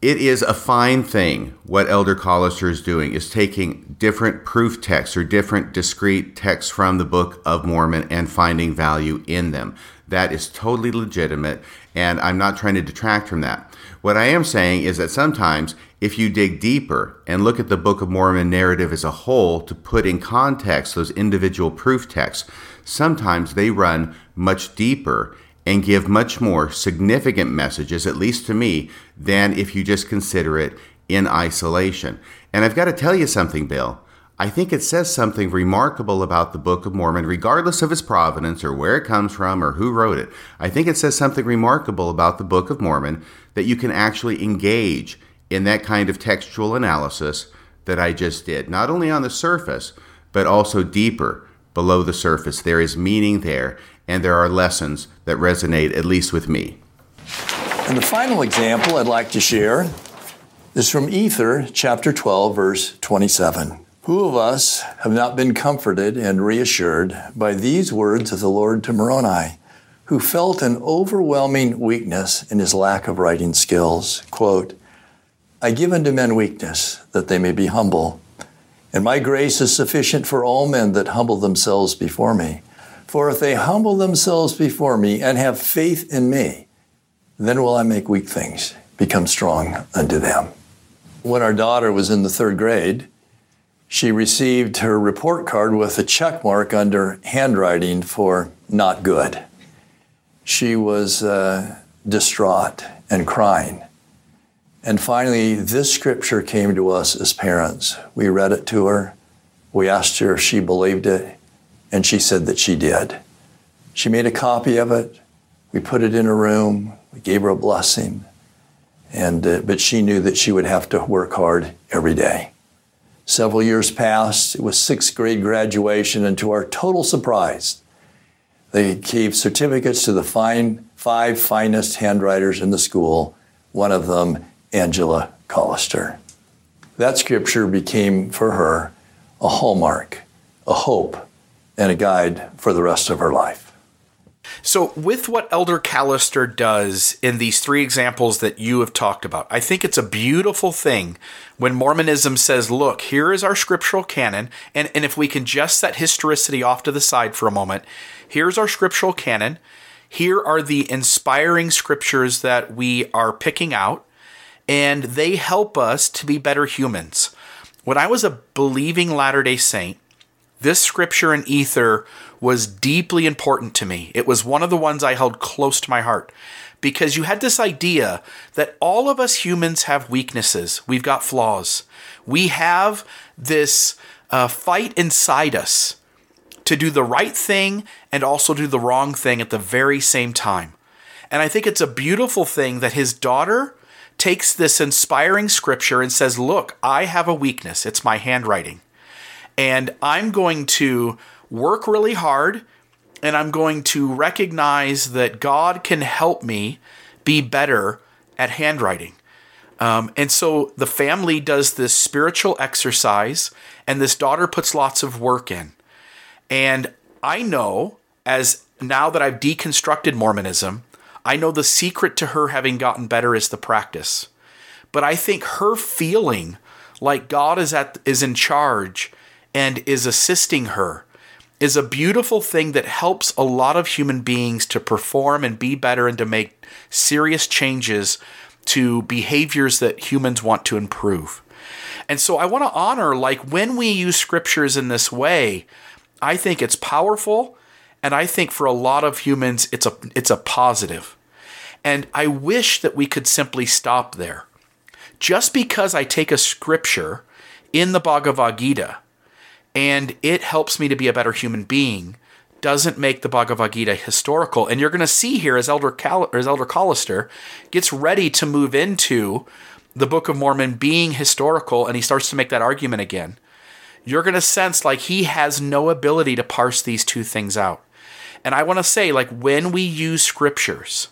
It is a fine thing what Elder Callister is doing, is taking different proof texts or different discrete texts from the Book of Mormon and finding value in them. That is totally legitimate, and I'm not trying to detract from that. What I am saying is that sometimes if you dig deeper and look at the Book of Mormon narrative as a whole to put in context those individual proof texts, sometimes they run much deeper and give much more significant messages, at least to me, than if you just consider it in isolation. And I've got to tell you something, Bill. I think it says something remarkable about the Book of Mormon, regardless of its provenance or where it comes from or who wrote it. I think it says something remarkable about the Book of Mormon that you can actually engage in that kind of textual analysis that I just did. Not only on the surface, but also deeper below the surface. There is meaning there, and there are lessons that resonate, at least with me. And the final example I'd like to share is from Ether, chapter 12, verse 27. Who of us have not been comforted and reassured by these words of the Lord to Moroni, who felt an overwhelming weakness in his lack of writing skills? Quote, I give unto men weakness, that they may be humble. And my grace is sufficient for all men that humble themselves before me. For if they humble themselves before me and have faith in me, then will I make weak things become strong unto them. When our daughter was in the third grade, she received her report card with a check mark under handwriting for not good. She was distraught and crying. And finally, this scripture came to us as parents. We read it to her. We asked her if she believed it, and she said that she did. She made a copy of it. We put it in her room. We gave her a blessing. But she knew that she would have to work hard every day. Several years passed. It was sixth grade graduation, and to our total surprise, they gave certificates to the five finest handwriters in the school, one of them, Angela Callister. That scripture became, for her, a hallmark, a hope, and a guide for the rest of her life. So with what Elder Callister does in these three examples that you have talked about, I think it's a beautiful thing when Mormonism says, look, here is our scriptural canon, and if we can just set historicity off to the side for a moment, here's our scriptural canon, here are the inspiring scriptures that we are picking out, and they help us to be better humans. When I was a believing Latter-day Saint, this scripture in Ether was deeply important to me. It was one of the ones I held close to my heart, because you had this idea that all of us humans have weaknesses. We've got flaws. We have this fight inside us to do the right thing and also do the wrong thing at the very same time. And I think it's a beautiful thing that his daughter takes this inspiring scripture and says, look, I have a weakness. It's my handwriting. And I'm going to work really hard, and I'm going to recognize that God can help me be better at handwriting. And so the family does this spiritual exercise, and this daughter puts lots of work in. And I know, as now that I've deconstructed Mormonism, I know the secret to her having gotten better is the practice. But I think her feeling like God is in charge and is assisting her is a beautiful thing that helps a lot of human beings to perform and be better and to make serious changes to behaviors that humans want to improve. And so I want to honor, like, when we use scriptures in this way, I think it's powerful, and I think for a lot of humans it's a positive. And I wish that we could simply stop there. Just because I take a scripture in the Bhagavad Gita and it helps me to be a better human being doesn't make the Bhagavad Gita historical. And you're going to see here as Elder Callister gets ready to move into the Book of Mormon being historical, and he starts to make that argument again, you're going to sense like he has no ability to parse these two things out. And I want to say, like, when we use scriptures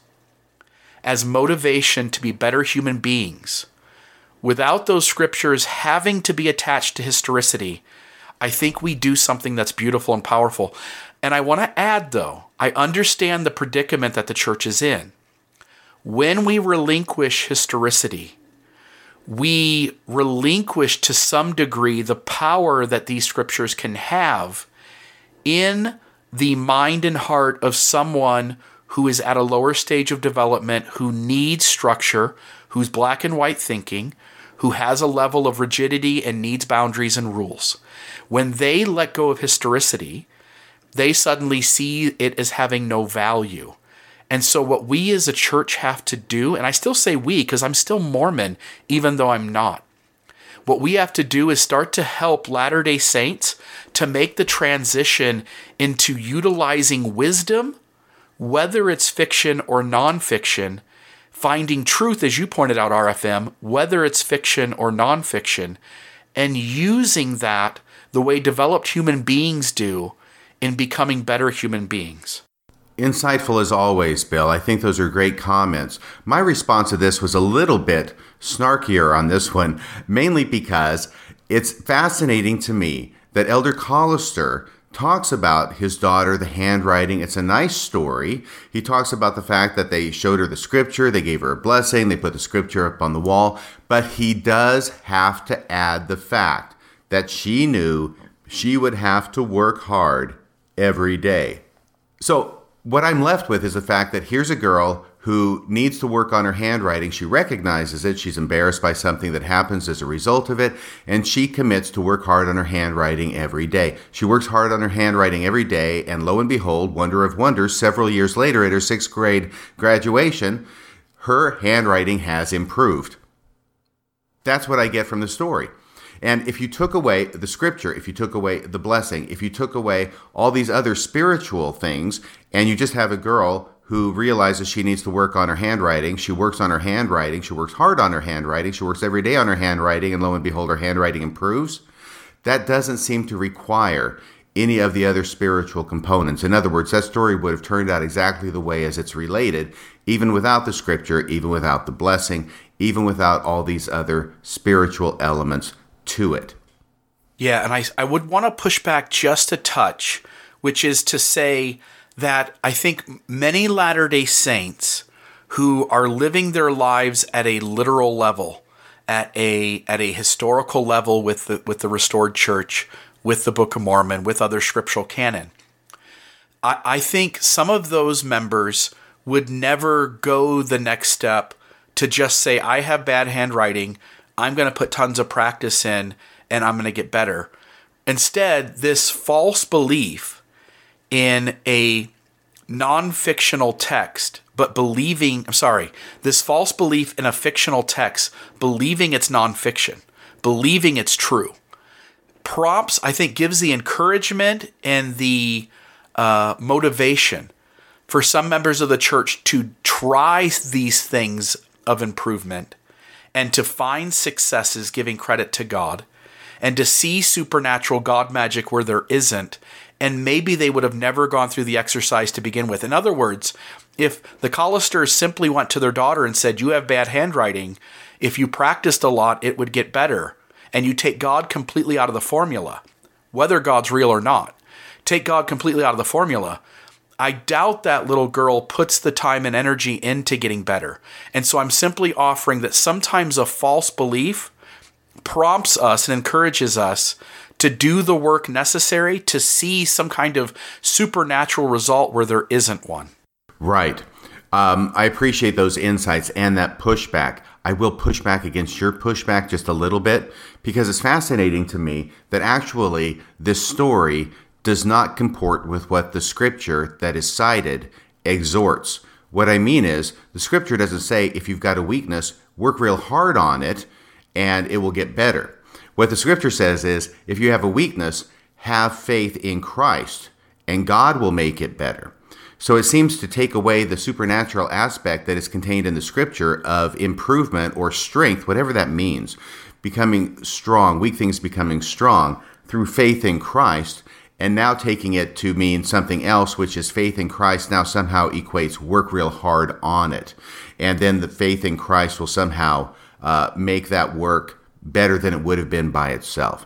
as motivation to be better human beings, without those scriptures having to be attached to historicity, I think we do something that's beautiful and powerful. And I want to add, though, I understand the predicament that the church is in. When we relinquish historicity, we relinquish to some degree the power that these scriptures can have in the mind and heart of someone who is at a lower stage of development, who needs structure, who's black and white thinking, who has a level of rigidity and needs boundaries and rules. When they let go of historicity, they suddenly see it as having no value. And so what we as a church have to do, and I still say we because I'm still Mormon, even though I'm not, what we have to do is start to help Latter-day Saints to make the transition into utilizing wisdom, whether it's fiction or nonfiction, finding truth, as you pointed out, RFM, whether it's fiction or nonfiction, and using that the way developed human beings do in becoming better human beings. Insightful as always, Bill. I think those are great comments. My response to this was a little bit snarkier on this one, mainly because it's fascinating to me that Elder Callister talks about his daughter, the handwriting. It's a nice story. He talks about the fact that they showed her the scripture, they gave her a blessing, they put the scripture up on the wall, but he does have to add the fact that she knew she would have to work hard every day. So what I'm left with is the fact that here's a girl who needs to work on her handwriting. She recognizes it. She's embarrassed by something that happens as a result of it, and she commits to work hard on her handwriting every day. She works hard on her handwriting every day, and lo and behold, wonder of wonders, several years later at her 6th grade graduation, her handwriting has improved. That's what I get from the story. And if you took away the scripture, if you took away the blessing, if you took away all these other spiritual things, and you just have a girl who realizes she needs to work on her handwriting, she works on her handwriting, she works hard on her handwriting, she works every day on her handwriting, and lo and behold, her handwriting improves, that doesn't seem to require any of the other spiritual components. In other words, that story would have turned out exactly the way as it's related, even without the scripture, even without the blessing, even without all these other spiritual elements to it. Yeah, and I would want to push back just a touch, which is to say that I think many Latter-day Saints who are living their lives at a literal level, at a historical level with the restored church, with the Book of Mormon, with other scriptural canon, I think some of those members would never go the next step to just say, I have bad handwriting, I'm going to put tons of practice in, and I'm going to get better. Instead, this false belief in a non-fictional text, but this false belief in a fictional text, believing it's non-fiction, believing it's true, prompts, I think, gives the encouragement and the motivation for some members of the church to try these things of improvement, and to find successes giving credit to God, and to see supernatural God magic where there isn't, and maybe they would have never gone through the exercise to begin with. In other words, if the Callisters simply went to their daughter and said, you have bad handwriting, if you practiced a lot, it would get better, and you take God completely out of the formula, whether God's real or not, take God completely out of the formula, I doubt that little girl puts the time and energy into getting better. And so I'm simply offering that sometimes a false belief prompts us and encourages us to do the work necessary to see some kind of supernatural result where there isn't one. Right. I appreciate those insights and that pushback. I will push back against your pushback just a little bit, because it's fascinating to me that actually this story does not comport with what the scripture that is cited exhorts. What I mean is, the scripture doesn't say if you've got a weakness, work real hard on it and it will get better. What the scripture says is, if you have a weakness, have faith in Christ and God will make it better. So it seems to take away the supernatural aspect that is contained in the scripture of improvement or strength, whatever that means, becoming strong, weak things becoming strong. through faith in Christ, and now taking it to mean something else, which is faith in Christ now somehow equates work real hard on it. And then the faith in Christ will somehow make that work better than it would have been by itself.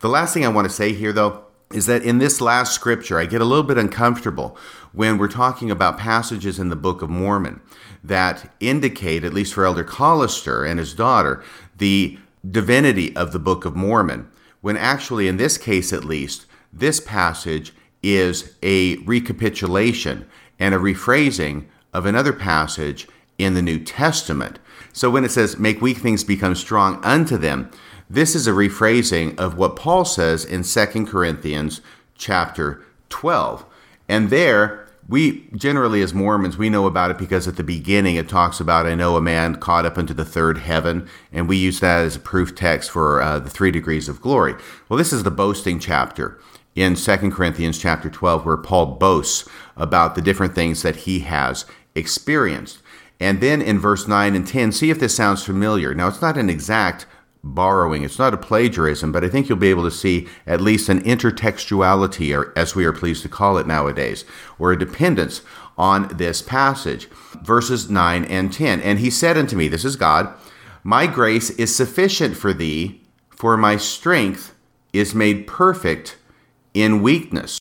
The last thing I want to say here, though, is that in this last scripture, I get a little bit uncomfortable when we're talking about passages in the Book of Mormon that indicate, at least for Elder Callister and his daughter, the divinity of the Book of Mormon, when actually, in this case at least, this passage is a recapitulation and a rephrasing of another passage in the New Testament. So when it says, make weak things become strong unto them, this is a rephrasing of what Paul says in 2 Corinthians chapter 12. And there, we generally as Mormons, we know about it because at the beginning it talks about, I know a man caught up into the third heaven, and we use that as a proof text for the 3 degrees of glory. Well, this is the boasting chapter in 2 Corinthians chapter 12 where Paul boasts about the different things that he has experienced. And then in verse 9 and 10, see if this sounds familiar. Now, it's not an exact borrowing. It's not a plagiarism, but I think you'll be able to see at least an intertextuality, or as we are pleased to call it nowadays, or a dependence on this passage. Verses 9 and 10. And he said unto me, this is God, my grace is sufficient for thee, for my strength is made perfect in weakness.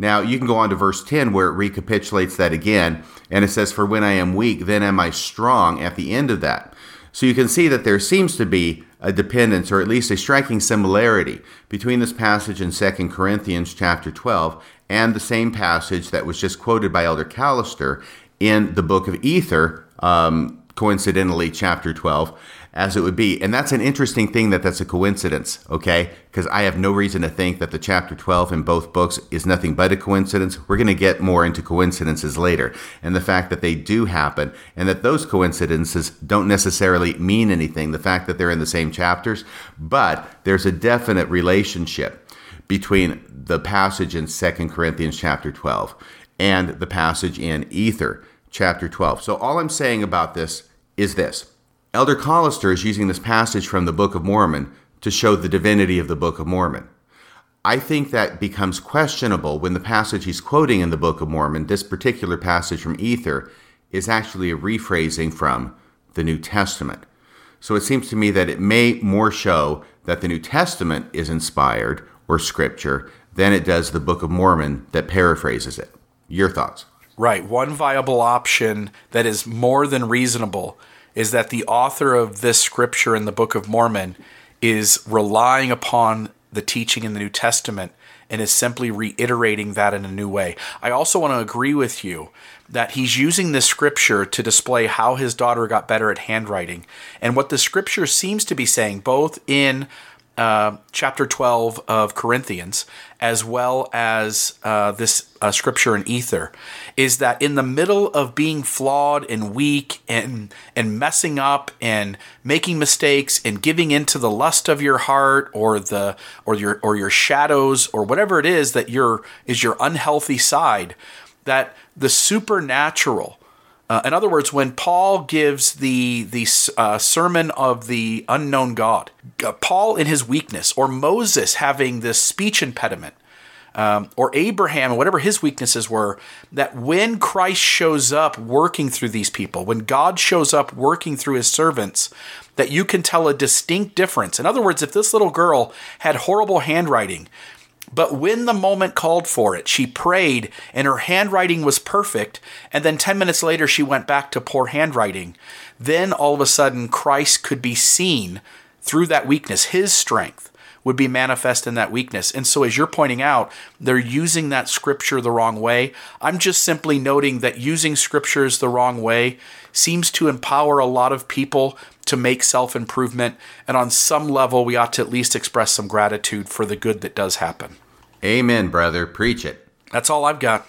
Now, you can go on to verse 10 where it recapitulates that again, and it says, for when I am weak, then am I strong at the end of that. So you can see that there seems to be a dependence, or at least a striking similarity, between this passage in 2 Corinthians chapter 12 and the same passage that was just quoted by Elder Callister in the book of Ether, coincidentally chapter 12, as it would be. And that's an interesting thing that's a coincidence, okay? Because I have no reason to think that the chapter 12 in both books is nothing but a coincidence. We're going to get more into coincidences later, and the fact that they do happen, and that those coincidences don't necessarily mean anything, the fact that they're in the same chapters, but there's a definite relationship between the passage in 2 Corinthians chapter 12 and the passage in Ether chapter 12. So all I'm saying about this is this. Elder Callister is using this passage from the Book of Mormon to show the divinity of the Book of Mormon. I think that becomes questionable when the passage he's quoting in the Book of Mormon, this particular passage from Ether, is actually a rephrasing from the New Testament. So it seems to me that it may more show that the New Testament is inspired, or Scripture, than it does the Book of Mormon that paraphrases it. Your thoughts? Right. One viable option that is more than reasonable is that the author of this scripture in the Book of Mormon is relying upon the teaching in the New Testament and is simply reiterating that in a new way. I also want to agree with you that he's using this scripture to display how his daughter got better at handwriting. And what the scripture seems to be saying, both in chapter 12 of Corinthians, as well as this scripture in Ether, is that in the middle of being flawed and weak and messing up and making mistakes and giving into the lust of your heart or your shadows or whatever it is that is your unhealthy side, that the supernatural. In other words, when Paul gives the sermon of the unknown God, Paul in his weakness, or Moses having this speech impediment, or Abraham, whatever his weaknesses were, that when Christ shows up working through these people, when God shows up working through his servants, that you can tell a distinct difference. In other words, if this little girl had horrible handwriting, but when the moment called for it, she prayed and her handwriting was perfect, and then 10 minutes later she went back to poor handwriting, then all of a sudden Christ could be seen through that weakness. His strength would be manifest in that weakness. And so as you're pointing out, they're using that scripture the wrong way. I'm just simply noting that using scriptures the wrong way seems to empower a lot of people to make self-improvement, and on some level, we ought to at least express some gratitude for the good that does happen. Amen, brother. Preach it. That's all I've got.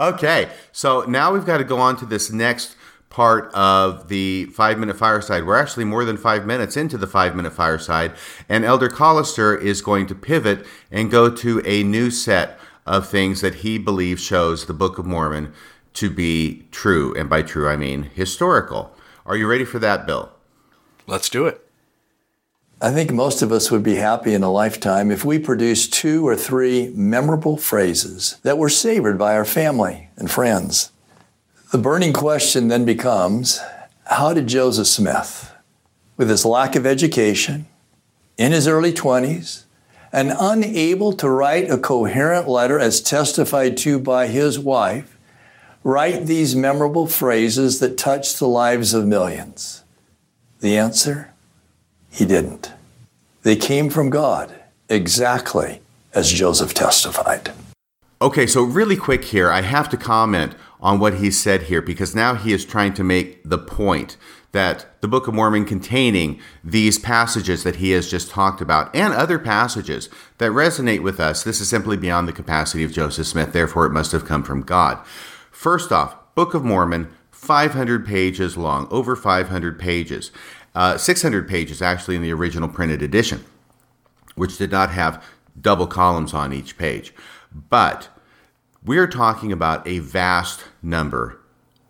Okay, so now we've got to go on to this next part of the 5-Minute Fireside. We're actually more than 5 minutes into the 5-Minute Fireside, and Elder Callister is going to pivot and go to a new set of things that he believes shows the Book of Mormon to be true, and by true, I mean historical. Are you ready for that, Bill? Let's do it. I think most of us would be happy in a lifetime if we produced 2 or 3 memorable phrases that were savored by our family and friends. The burning question then becomes, how did Joseph Smith, with his lack of education, in his early 20s, and unable to write a coherent letter as testified to by his wife, write these memorable phrases that touched the lives of millions? The answer? He didn't. They came from God, exactly as Joseph testified. Okay, so really quick here, I have to comment on what he said here, because now he is trying to make the point that the Book of Mormon, containing these passages that he has just talked about and other passages that resonate with us, this is simply beyond the capacity of Joseph Smith, therefore it must have come from God. First off, Book of Mormon, 500 pages long, over 500 pages. 600 pages actually in the original printed edition, which did not have double columns on each page. But we're talking about a vast number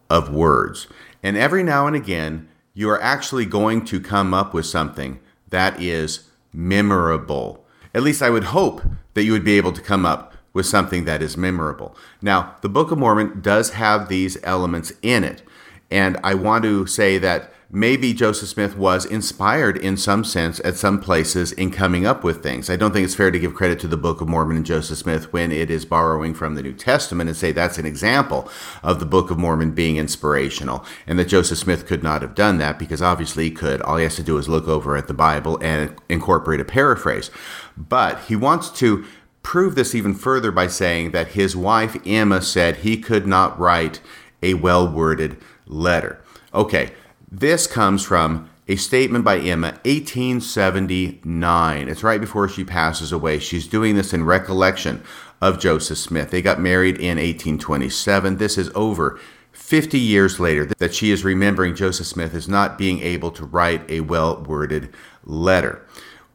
of words. And every now and again, you are actually going to come up with something that is memorable. At least I would hope that you would be able to come up with something that is memorable. Now, the Book of Mormon does have these elements in it. And I want to say that maybe Joseph Smith was inspired in some sense at some places in coming up with things. I don't think it's fair to give credit to the Book of Mormon and Joseph Smith when it is borrowing from the New Testament and say that's an example of the Book of Mormon being inspirational, and that Joseph Smith could not have done that, because obviously he could. All he has to do is look over at the Bible and incorporate a paraphrase. But he wants to prove this even further by saying that his wife Emma said he could not write a well-worded letter. Okay. This comes from a statement by Emma, 1879. It's right before she passes away. She's doing this in recollection of Joseph Smith. They got married in 1827. This is over 50 years later that she is remembering Joseph Smith as not being able to write a well-worded letter.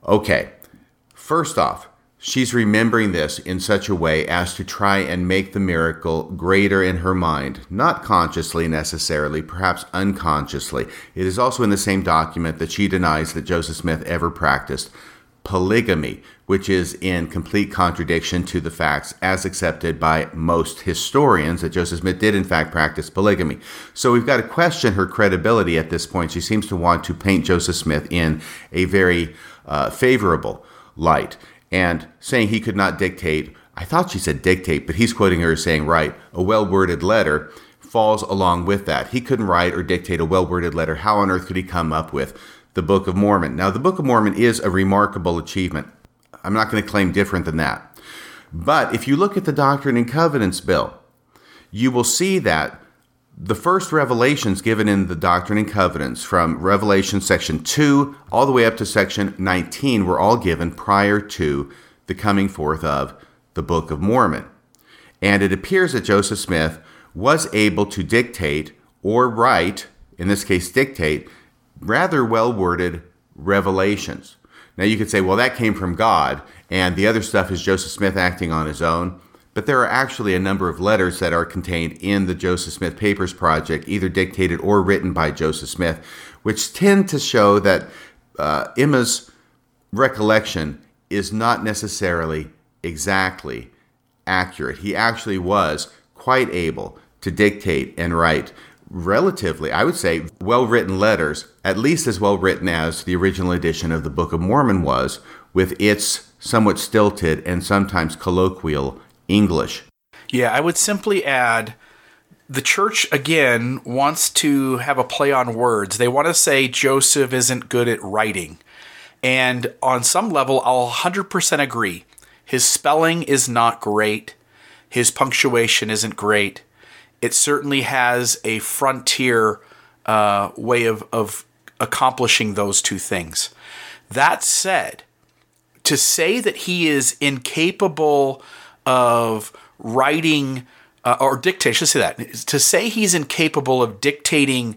Okay, first off, she's remembering this in such a way as to try and make the miracle greater in her mind, not consciously necessarily, perhaps unconsciously. It is also in the same document that she denies that Joseph Smith ever practiced polygamy, which is in complete contradiction to the facts as accepted by most historians, that Joseph Smith did in fact practice polygamy. So we've got to question her credibility at this point. She seems to want to paint Joseph Smith in a very favorable light, and saying he could not dictate, I thought she said dictate, but he's quoting her as saying, right, a well-worded letter falls along with that. He couldn't write or dictate a well-worded letter. How on earth could he come up with the Book of Mormon? Now, the Book of Mormon is a remarkable achievement. I'm not going to claim different than that. But if you look at the Doctrine and Covenants bill, you will see that the first revelations given in the Doctrine and Covenants, from Revelation section 2 all the way up to section 19, were all given prior to the coming forth of the Book of Mormon. And it appears that Joseph Smith was able to dictate or write, in this case dictate, rather well-worded revelations. Now you could say, well, that came from God, and the other stuff is Joseph Smith acting on his own. But there are actually a number of letters that are contained in the Joseph Smith Papers Project, either dictated or written by Joseph Smith, which tend to show that Emma's recollection is not necessarily exactly accurate. He actually was quite able to dictate and write relatively, I would say, well-written letters, at least as well-written as the original edition of the Book of Mormon was, with its somewhat stilted and sometimes colloquial English. Yeah, I would simply add, the church, again, wants to have a play on words. They want to say Joseph isn't good at writing. And on some level, I'll 100% agree. His spelling is not great. His punctuation isn't great. It certainly has a frontier way of accomplishing those two things. That said, to say that he is incapable of writing or dictation, let's say that, to say he's incapable of dictating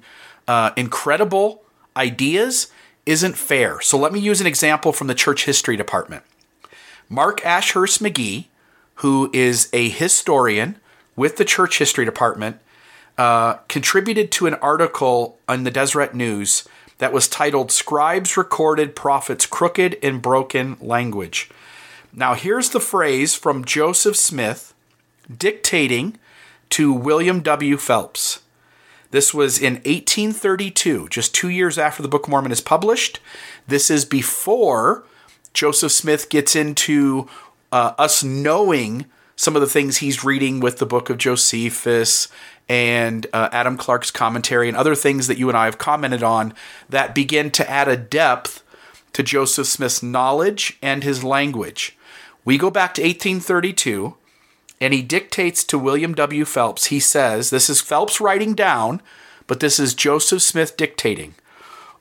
incredible ideas isn't fair. So let me use an example from the church history department. Mark Ashurst McGee, who is a historian with the church history department, contributed to an article on the Deseret News that was titled Scribes Recorded Prophets' Crooked and Broken Language. Now here's the phrase from Joseph Smith dictating to William W. Phelps. This was in 1832, just 2 years after the Book of Mormon is published. This is before Joseph Smith gets into us knowing some of the things he's reading with the Book of Josephus and Adam Clark's commentary and other things that you and I have commented on that begin to add a depth to Joseph Smith's knowledge and his language. We go back to 1832, and he dictates to William W. Phelps. He says, this is Phelps writing down, but this is Joseph Smith dictating.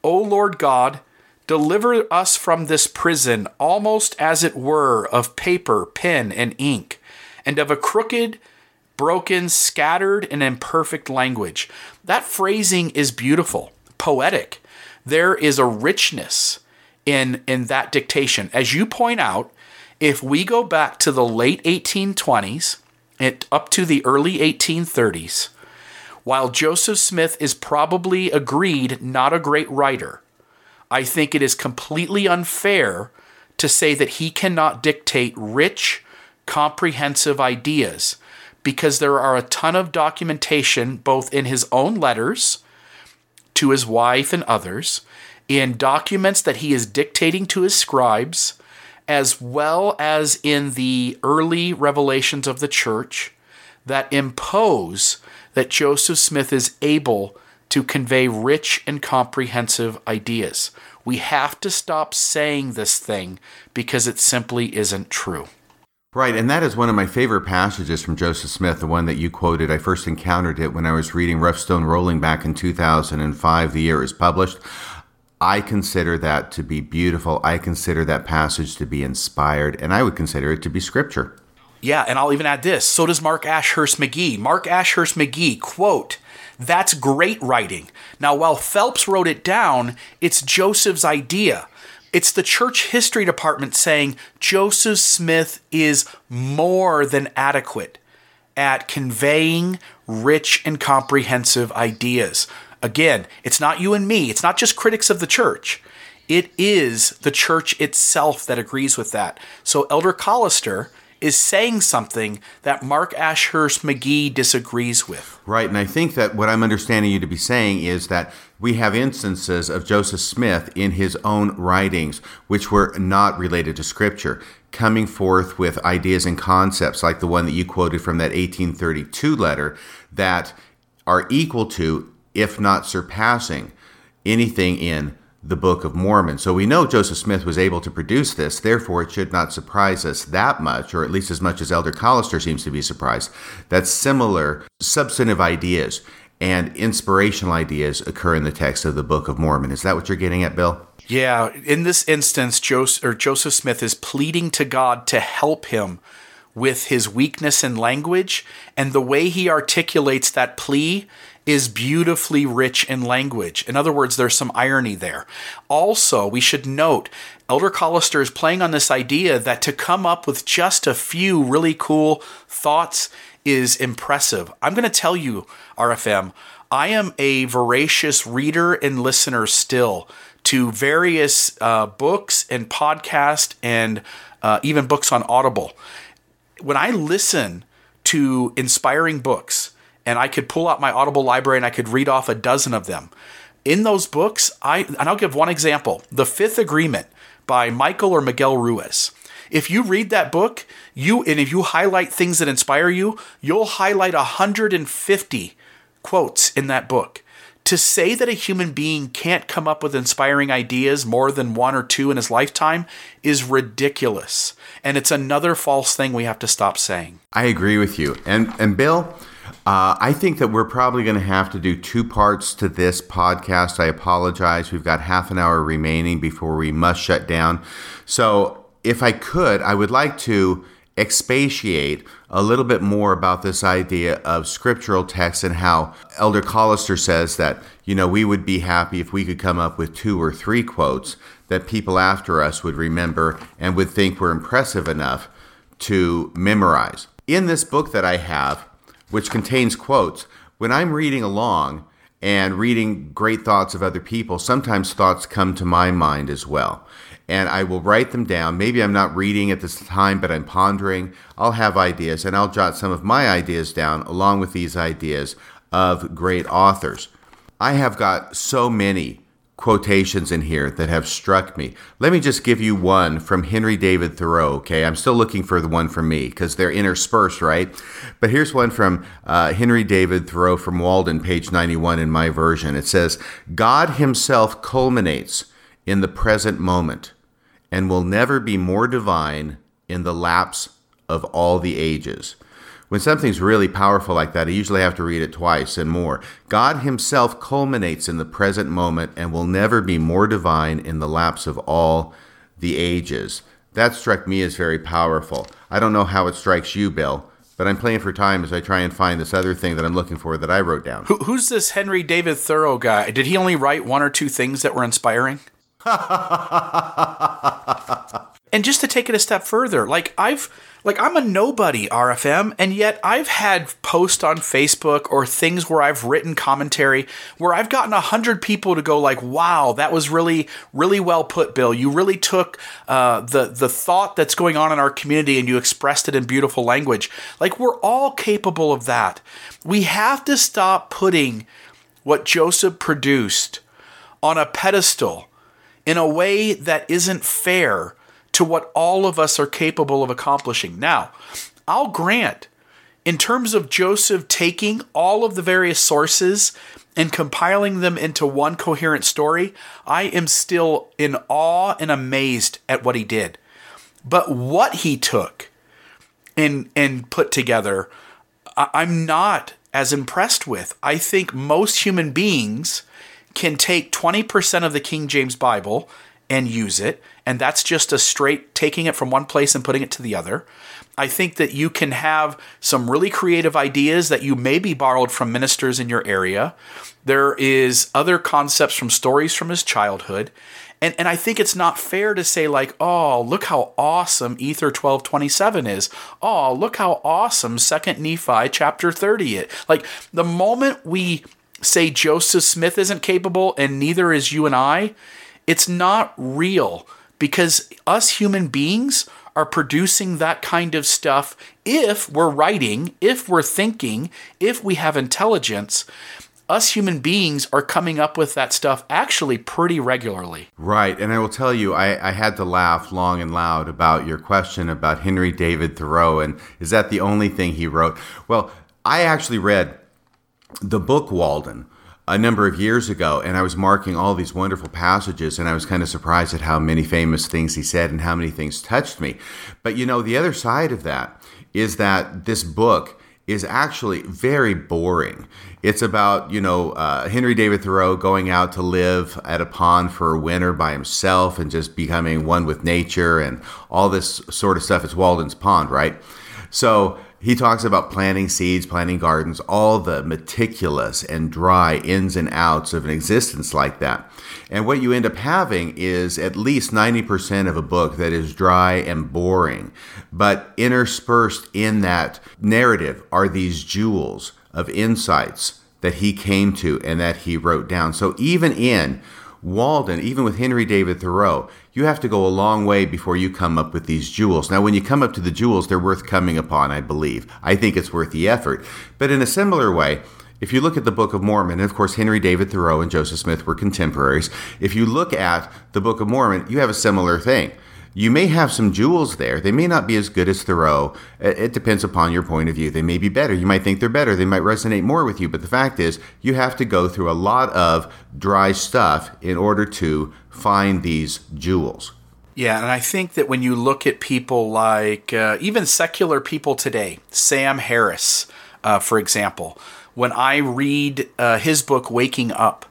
O Lord God, deliver us from this prison, almost as it were, of paper, pen, and ink, and of a crooked, broken, scattered, and imperfect language. That phrasing is beautiful, poetic. There is a richness in that dictation. As you point out, if we go back to the late 1820s and up to the early 1830s, while Joseph Smith is probably agreed not a great writer, I think it is completely unfair to say that he cannot dictate rich, comprehensive ideas, because there are a ton of documentation both in his own letters to his wife and others, in documents that he is dictating to his scribes, as well as in the early revelations of the church that impose that Joseph Smith is able to convey rich and comprehensive ideas. We have to stop saying this thing because it simply isn't true. Right, and that is one of my favorite passages from Joseph Smith, the one that you quoted. I first encountered it when I was reading Rough Stone Rolling back in 2005, the year it was published. I consider that to be beautiful. I consider that passage to be inspired, and I would consider it to be scripture. Yeah, and I'll even add this. So does Mark Ashurst McGee. Mark Ashurst McGee, quote, "That's great writing." Now, while Phelps wrote it down, it's Joseph's idea. It's the church history department saying Joseph Smith is more than adequate at conveying rich and comprehensive ideas. Again, it's not you and me. It's not just critics of the church. It is the church itself that agrees with that. So Elder Callister is saying something that Mark Ashurst McGee disagrees with. Right, and I think that what I'm understanding you to be saying is that we have instances of Joseph Smith in his own writings, which were not related to Scripture, coming forth with ideas and concepts like the one that you quoted from that 1832 letter that are equal to, if not surpassing, anything in the Book of Mormon. So we know Joseph Smith was able to produce this, therefore it should not surprise us that much, or at least as much as Elder Callister seems to be surprised, that similar substantive ideas and inspirational ideas occur in the text of the Book of Mormon. Is that what you're getting at, Bill? Yeah. In this instance, Joseph Smith is pleading to God to help him with his weakness in language, and the way he articulates that plea is beautifully rich in language. In other words, there's some irony there. Also, we should note, Elder Callister is playing on this idea that to come up with just a few really cool thoughts is impressive. I'm going to tell you, RFM, I am a voracious reader and listener still to various books and podcasts and even books on Audible. When I listen to inspiring books, and I could pull out my Audible library and I could read off a dozen of them, in those books, I'll give one example, The Fifth Agreement by Michael or Miguel Ruiz. If you read that book, if you highlight things that inspire you, you'll highlight 150 quotes in that book. To say that a human being can't come up with inspiring ideas more than one or two in his lifetime is ridiculous. And it's another false thing we have to stop saying. I agree with you. And Bill, I think that we're probably going to have to do two parts to this podcast. I apologize. We've got half an hour remaining before we must shut down. So if I could, I would like to expatiate a little bit more about this idea of scriptural text and how Elder Callister says that, we would be happy if we could come up with two or three quotes that people after us would remember and would think were impressive enough to memorize. In this book that I have, which contains quotes, when I'm reading along and reading great thoughts of other people, sometimes thoughts come to my mind as well. And I will write them down. Maybe I'm not reading at this time, but I'm pondering. I'll have ideas, and I'll jot some of my ideas down along with these ideas of great authors. I have got so many quotations in here that have struck me. Let me just give you one from Henry David Thoreau, okay? I'm still looking for the one from me because they're interspersed, right? But here's one from Henry David Thoreau from Walden, page 91 in my version. It says, "God himself culminates in the present moment and will never be more divine in the lapse of all the ages." When something's really powerful like that, I usually have to read it twice and more. God himself culminates in the present moment and will never be more divine in the lapse of all the ages. That struck me as very powerful. I don't know how it strikes you, Bill, but I'm playing for time as I try and find this other thing that I'm looking for that I wrote down. Who's this Henry David Thoreau guy? Did he only write one or two things that were inspiring? And just to take it a step further, I'm a nobody, RFM, and yet I've had posts on Facebook or things where I've written commentary where I've gotten 100 people to go like, wow, that was really, really well put, Bill. You really took the thought that's going on in our community and you expressed it in beautiful language. Like, we're all capable of that. We have to stop putting what Joseph produced on a pedestal in a way that isn't fair to what all of us are capable of accomplishing. Now, I'll grant, in terms of Joseph taking all of the various sources and compiling them into one coherent story, I am still in awe and amazed at what he did. But what he took and put together, I'm not as impressed with. I think most human beings can take 20% of the King James Bible and use it, and that's just a straight taking it from one place and putting it to the other. I think that you can have some really creative ideas that you maybe borrowed from ministers in your area. There is other concepts from stories from his childhood. And I think it's not fair to say like, oh, look how awesome Ether 12:27 is. Oh, look how awesome 2 Nephi chapter 30 is. Like, the moment we say Joseph Smith isn't capable and neither is you and I, it's not real, because us human beings are producing that kind of stuff if we're writing, if we're thinking, if we have intelligence. Us human beings are coming up with that stuff actually pretty regularly. Right, and I will tell you, I had to laugh long and loud about your question about Henry David Thoreau, and is that the only thing he wrote? Well, I actually read the book Walden a number of years ago, and I was marking all these wonderful passages, and I was kind of surprised at how many famous things he said and how many things touched me. But you know, the other side of that is that this book is actually very boring. It's about, Henry David Thoreau going out to live at a pond for a winter by himself and just becoming one with nature and all this sort of stuff. It's Walden's Pond, right? So he talks about planting seeds, planting gardens, all the meticulous and dry ins and outs of an existence like that. And what you end up having is at least 90% of a book that is dry and boring. But interspersed in that narrative are these jewels of insights that he came to and that he wrote down. So even in Walden, even with Henry David Thoreau, you have to go a long way before you come up with these jewels. Now, when you come up to the jewels, they're worth coming upon, I believe. I think it's worth the effort. But in a similar way, if you look at the Book of Mormon, and of course, Henry David Thoreau and Joseph Smith were contemporaries. If you look at the Book of Mormon, you have a similar thing. You may have some jewels there. They may not be as good as Thoreau. It depends upon your point of view. They may be better. You might think they're better. They might resonate more with you. But the fact is, you have to go through a lot of dry stuff in order to find these jewels. Yeah, and I think that when you look at people like, even secular people today, Sam Harris, for example, when I read his book, Waking Up,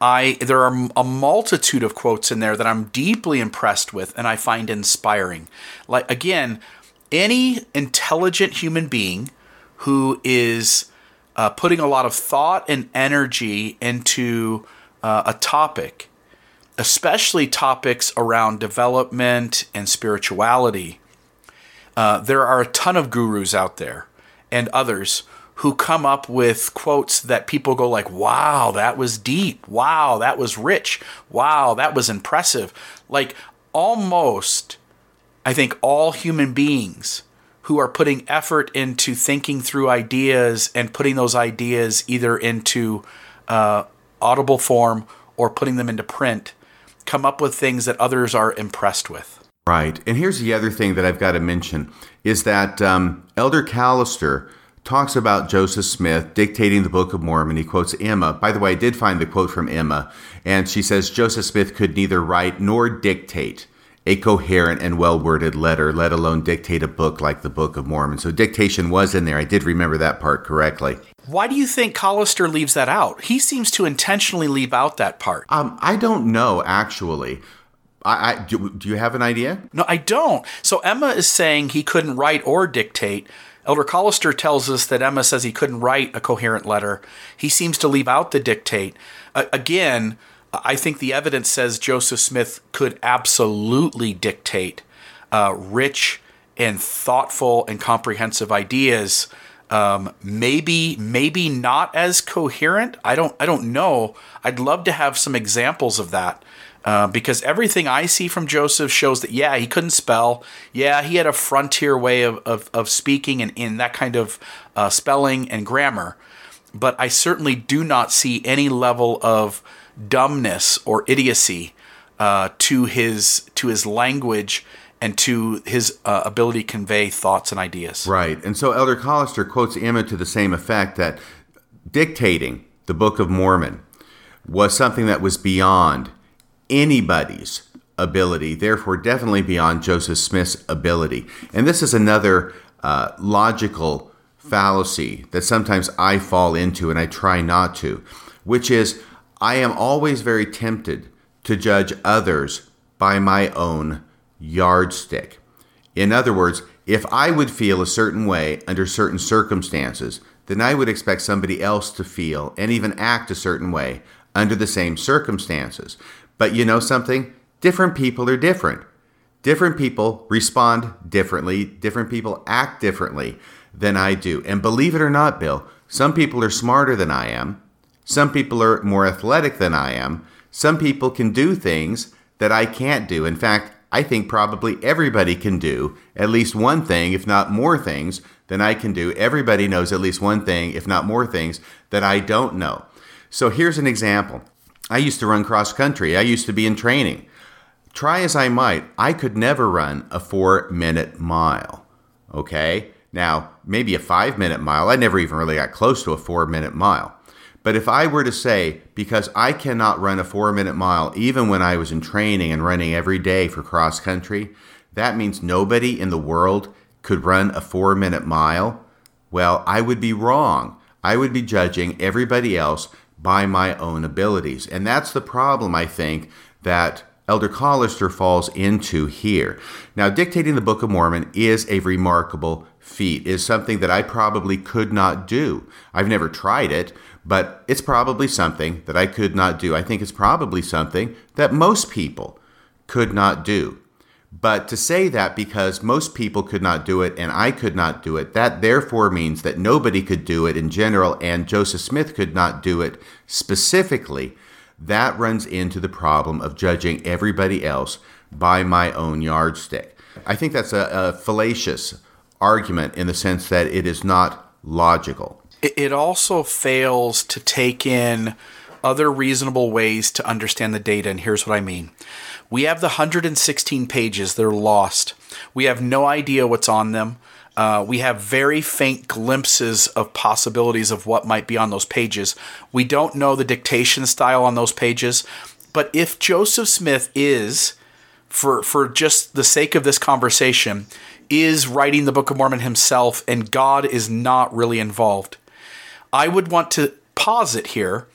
there are a multitude of quotes in there that I'm deeply impressed with and I find inspiring. Like, again, any intelligent human being who is putting a lot of thought and energy into a topic, especially topics around development and spirituality, there are a ton of gurus out there and others who come up with quotes that people go like, wow, that was deep. Wow, that was rich. Wow, that was impressive. Like almost, I think all human beings who are putting effort into thinking through ideas and putting those ideas either into audible form or putting them into print come up with things that others are impressed with. Right. And here's the other thing that I've got to mention is that Elder Callister talks about Joseph Smith dictating the Book of Mormon. He quotes Emma. By the way, I did find the quote from Emma, and she says, Joseph Smith could neither write nor dictate a coherent and well-worded letter, let alone dictate a book like the Book of Mormon. So dictation was in there. I did remember that part correctly. Why do you think Callister leaves that out? He seems to intentionally leave out that part. I don't know, actually. Do you have an idea? No, I don't. So Emma is saying he couldn't write or dictate. Elder Callister tells us that Emma says he couldn't write a coherent letter. He seems to leave out the dictate. Again, I think the evidence says Joseph Smith could absolutely dictate rich and thoughtful and comprehensive ideas. Maybe not as coherent. I don't know. I'd love to have some examples of that. Because everything I see from Joseph shows that, yeah, he couldn't spell. Yeah, he had a frontier way of speaking and in that kind of spelling and grammar. But I certainly do not see any level of dumbness or idiocy to his language and to his ability to convey thoughts and ideas. Right. And so Elder Callister quotes Emma to the same effect that dictating the Book of Mormon was something that was beyond anybody's ability, therefore definitely beyond Joseph Smith's ability. And this is another logical fallacy that sometimes I fall into and I try not to, which is I am always very tempted to judge others by my own yardstick. In other words, if I would feel a certain way under certain circumstances, then I would expect somebody else to feel and even act a certain way under the same circumstances. But you know something? Different people are different. Different people respond differently. Different people act differently than I do. And believe it or not, Bill, some people are smarter than I am. Some people are more athletic than I am. Some people can do things that I can't do. In fact, I think probably everybody can do at least one thing, if not more things, than I can do. Everybody knows at least one thing, if not more things, that I don't know. So here's an example. I used to run cross country. I used to be in training. Try as I might, I could never run a 4-minute mile. Okay? Now, maybe a 5-minute mile. I never even really got close to a 4-minute mile. But if I were to say, because I cannot run a 4-minute mile, even when I was in training and running every day for cross country, that means nobody in the world could run a 4-minute mile. Well, I would be wrong. I would be judging everybody else by my own abilities. And that's the problem, I think, that Elder Callister falls into here. Now, dictating the Book of Mormon is a remarkable feat, is something that I probably could not do. I've never tried it, but it's probably something that I could not do. I think it's probably something that most people could not do. But to say that because most people could not do it and I could not do it, that therefore means that nobody could do it in general and Joseph Smith could not do it specifically, that runs into the problem of judging everybody else by my own yardstick. I think that's a fallacious argument in the sense that it is not logical. It also fails to take in other reasonable ways to understand the data, and here's what I mean. We have the 116 pages that are lost. We have no idea what's on them. We have very faint glimpses of possibilities of what might be on those pages. We don't know the dictation style on those pages. But if Joseph Smith is, for just the sake of this conversation, is writing the Book of Mormon himself and God is not really involved, I would want to posit here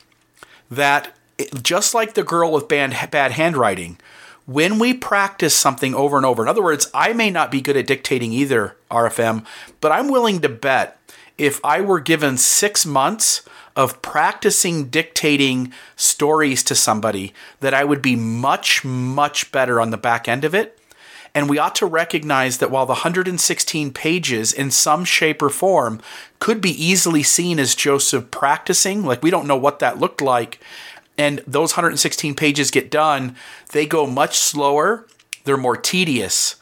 that just like the girl with bad handwriting, when we practice something over and over, in other words, I may not be good at dictating either, RFM, but I'm willing to bet if I were given 6 months of practicing dictating stories to somebody, that I would be much, much better on the back end of it. and we ought to recognize that while the 116 pages in some shape or form could be easily seen as Joseph practicing, like we don't know what that looked like, and those 116 pages get done, they go much slower, they're more tedious.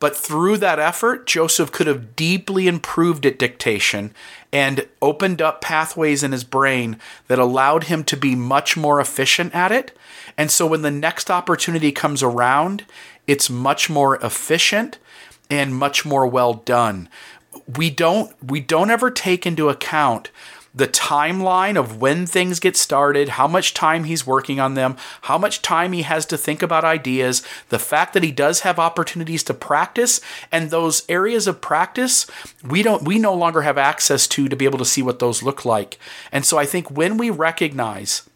But through that effort, Joseph could have deeply improved at dictation and opened up pathways in his brain that allowed him to be much more efficient at it. And so when the next opportunity comes around, it's much more efficient and much more well done. We don't ever take into account the timeline of when things get started, how much time he's working on them, how much time he has to think about ideas, the fact that he does have opportunities to practice, and those areas of practice we no longer have access to be able to see what those look like. And so I think when we recognize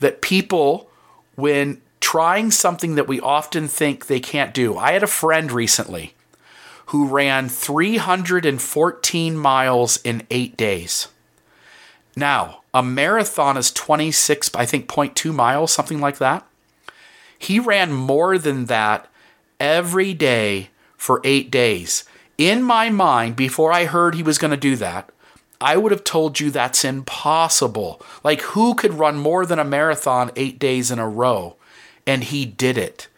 that people, when trying something that we often think they can't do, I had a friend recently who ran 314 miles in 8 days. Now, a marathon is 26, I think, 0.2 miles, something like that. He ran more than that every day for 8 days. In my mind, before I heard he was going to do that, I would have told you that's impossible. Like, who could run more than a marathon 8 days in a row? And he did it.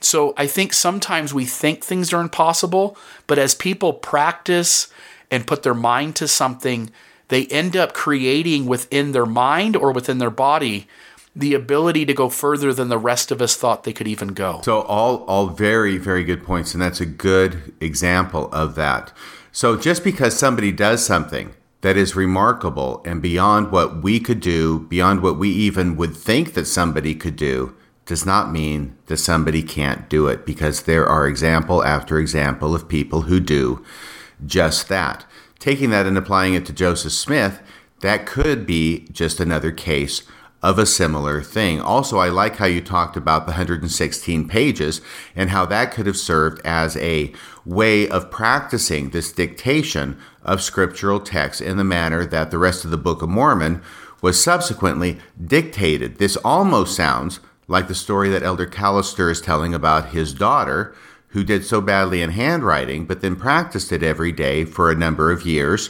So I think sometimes we think things are impossible, but as people practice and put their mind to something, they end up creating within their mind or within their body the ability to go further than the rest of us thought they could even go. So all very, very good points, and that's a good example of that. So just because somebody does something that is remarkable and beyond what we could do, beyond what we even would think that somebody could do, does not mean that somebody can't do it, because there are example after example of people who do just that. Taking that and applying it to Joseph Smith, that could be just another case of a similar thing. Also, I like how you talked about the 116 pages and how that could have served as a way of practicing this dictation of scriptural texts in the manner that the rest of the Book of Mormon was subsequently dictated. This almost sounds like the story that Elder Callister is telling about his daughter, who did so badly in handwriting, but then practiced it every day for a number of years,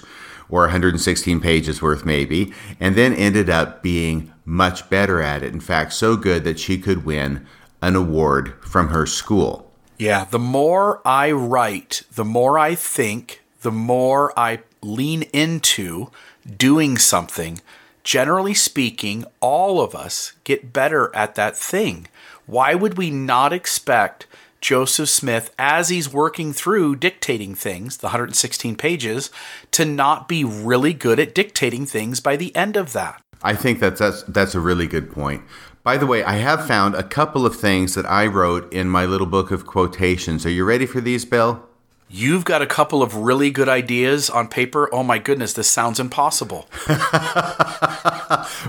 or 116 pages worth maybe, and then ended up being much better at it. In fact, so good that she could win an award from her school. Yeah, the more I write, the more I think, the more I lean into doing something, generally speaking, all of us get better at that thing. Why would we not expect Joseph Smith, as he's working through dictating things, the 116 pages, to not be really good at dictating things by the end of that? I think that's a really good point. By the way, I have found a couple of things that I wrote in my little book of quotations. Are you ready for these, Bill? You've got a couple of really good ideas on paper. Oh my goodness, this sounds impossible.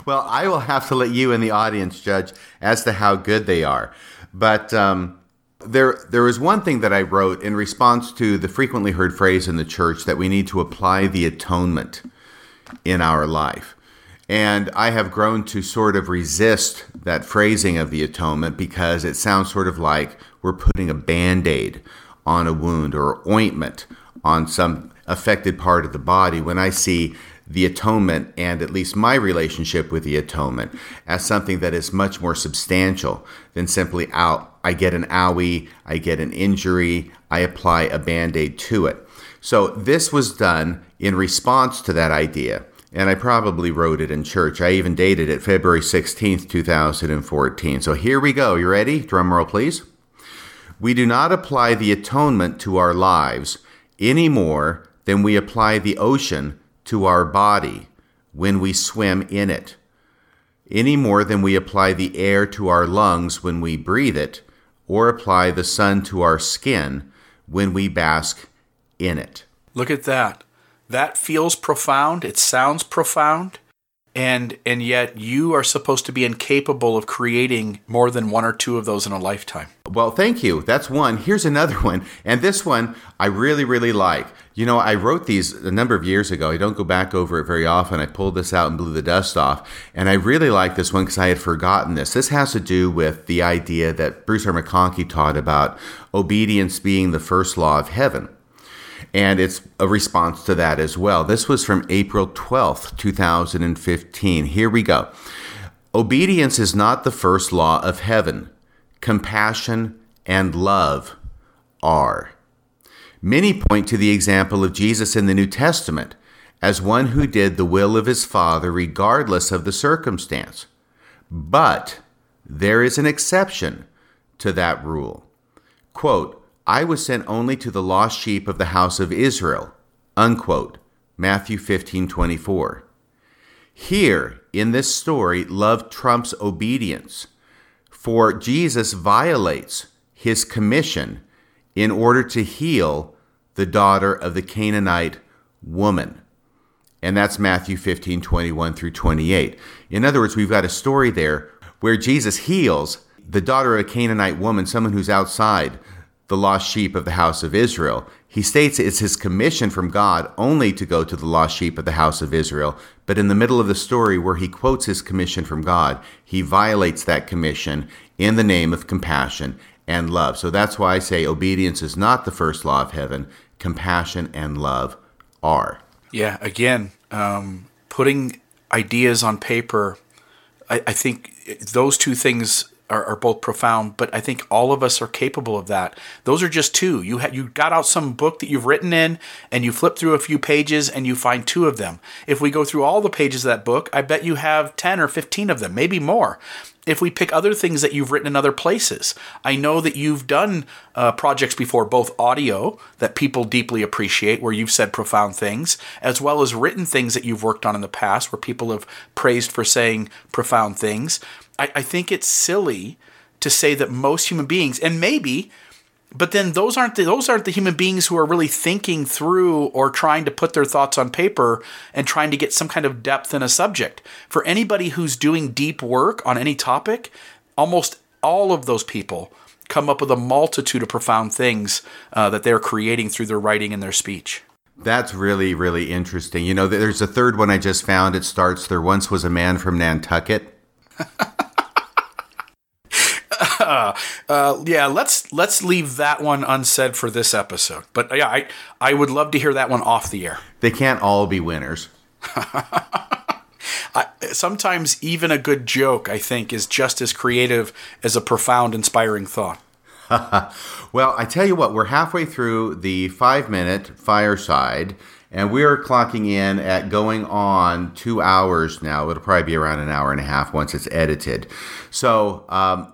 Well, I will have to let you and the audience judge as to how good they are. But There is one thing that I wrote in response to the frequently heard phrase in the church that we need to apply the atonement in our life. And I have grown to sort of resist that phrasing of the atonement because it sounds sort of like we're putting a Band-Aid on a wound or ointment on some affected part of the body, when I see the atonement, and at least my relationship with the atonement, as something that is much more substantial than simply I get an owie, I get an injury, I apply a Band-Aid to it. So this was done in response to that idea, and I probably wrote it in church. I even dated it February 16th, 2014. So here we go. You ready? Drum roll, please. We do not apply the atonement to our lives any more than we apply the ocean to our body when we swim in it, any more than we apply the air to our lungs when we breathe it, or apply the sun to our skin when we bask in it. Look at that. That feels profound. It sounds profound. And yet you are supposed to be incapable of creating more than one or two of those in a lifetime. Well, thank you. That's one. Here's another one. And this one I really, really like. You know, I wrote these a number of years ago. I don't go back over it very often. I pulled this out and blew the dust off. And I really like this one because I had forgotten this. This has to do with the idea that Bruce R. McConkie taught about obedience being the first law of heaven. And it's a response to that as well. This was from April 12th, 2015. Here we go. Obedience is not the first law of heaven. Compassion and love are. Many point to the example of Jesus in the New Testament as one who did the will of his Father regardless of the circumstance. But there is an exception to that rule. Quote, I was sent only to the lost sheep of the house of Israel, unquote, Matthew 15:24. Here, in this story, love trumps obedience, for Jesus violates his commission in order to heal the daughter of the Canaanite woman. And that's Matthew 15:21 through 28. In other words, we've got a story there where Jesus heals the daughter of a Canaanite woman, someone who's outside the lost sheep of the house of Israel. He states it's his commission from God only to go to the lost sheep of the house of Israel, but in the middle of the story where he quotes his commission from God, he violates that commission in the name of compassion and love. So that's why I say obedience is not the first law of heaven. Compassion and love are. Yeah, again, putting ideas on paper, I think those two things are both profound, but I think all of us are capable of that. Those are just two. You got out some book that you've written in, and you flip through a few pages, and you find two of them. If we go through all the pages of that book, I bet you have 10 or 15 of them, maybe more. If we pick other things that you've written in other places, I know that you've done projects before, both audio that people deeply appreciate where you've said profound things, as well as written things that you've worked on in the past where people have praised for saying profound things. I think it's silly to say that most human beings, and maybe, but then those aren't the human beings who are really thinking through or trying to put their thoughts on paper and trying to get some kind of depth in a subject. For anybody who's doing deep work on any topic, almost all of those people come up with a multitude of profound things that they're creating through their writing and their speech. That's really, really interesting. You know, there's a third one I just found. It starts, there once was a man from Nantucket. Yeah, let's leave that one unsaid for this episode. But yeah, I would love to hear that one off the air. They can't all be winners. Sometimes even a good joke, I think, is just as creative as a profound, inspiring thought. Well, I tell you what, we're halfway through the 5-minute fireside, and we're clocking in at going on 2 hours now. It'll probably be around an hour and a half once it's edited. So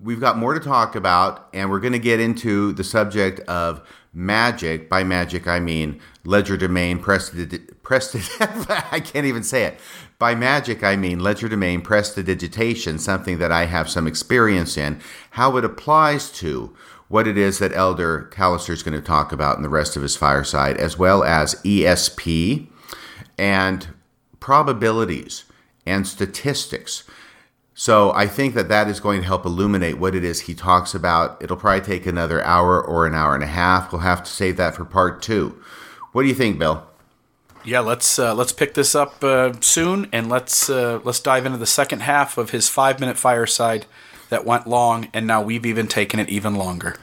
we've got more to talk about, and we're going to get into the subject of magic. By magic, I mean legerdemain prestidigitation. I can't even say it. By magic, I mean legerdemain prestidigitation, something that I have some experience in, how it applies to what it is that Elder Callister is going to talk about in the rest of his fireside, as well as ESP and probabilities and statistics. So I think that is going to help illuminate what it is he talks about. It'll probably take another hour or an hour and a half. We'll have to save that for part 2. What do you think, Bill? Yeah, let's pick this up soon, and let's dive into the second half of his 5-minute fireside that went long, and now we've even taken it even longer.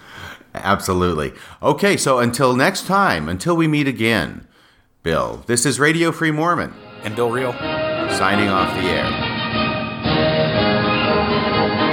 Absolutely. Okay, so until next time, until we meet again, Bill, this is Radio Free Mormon. And Bill Reel. Signing off the air.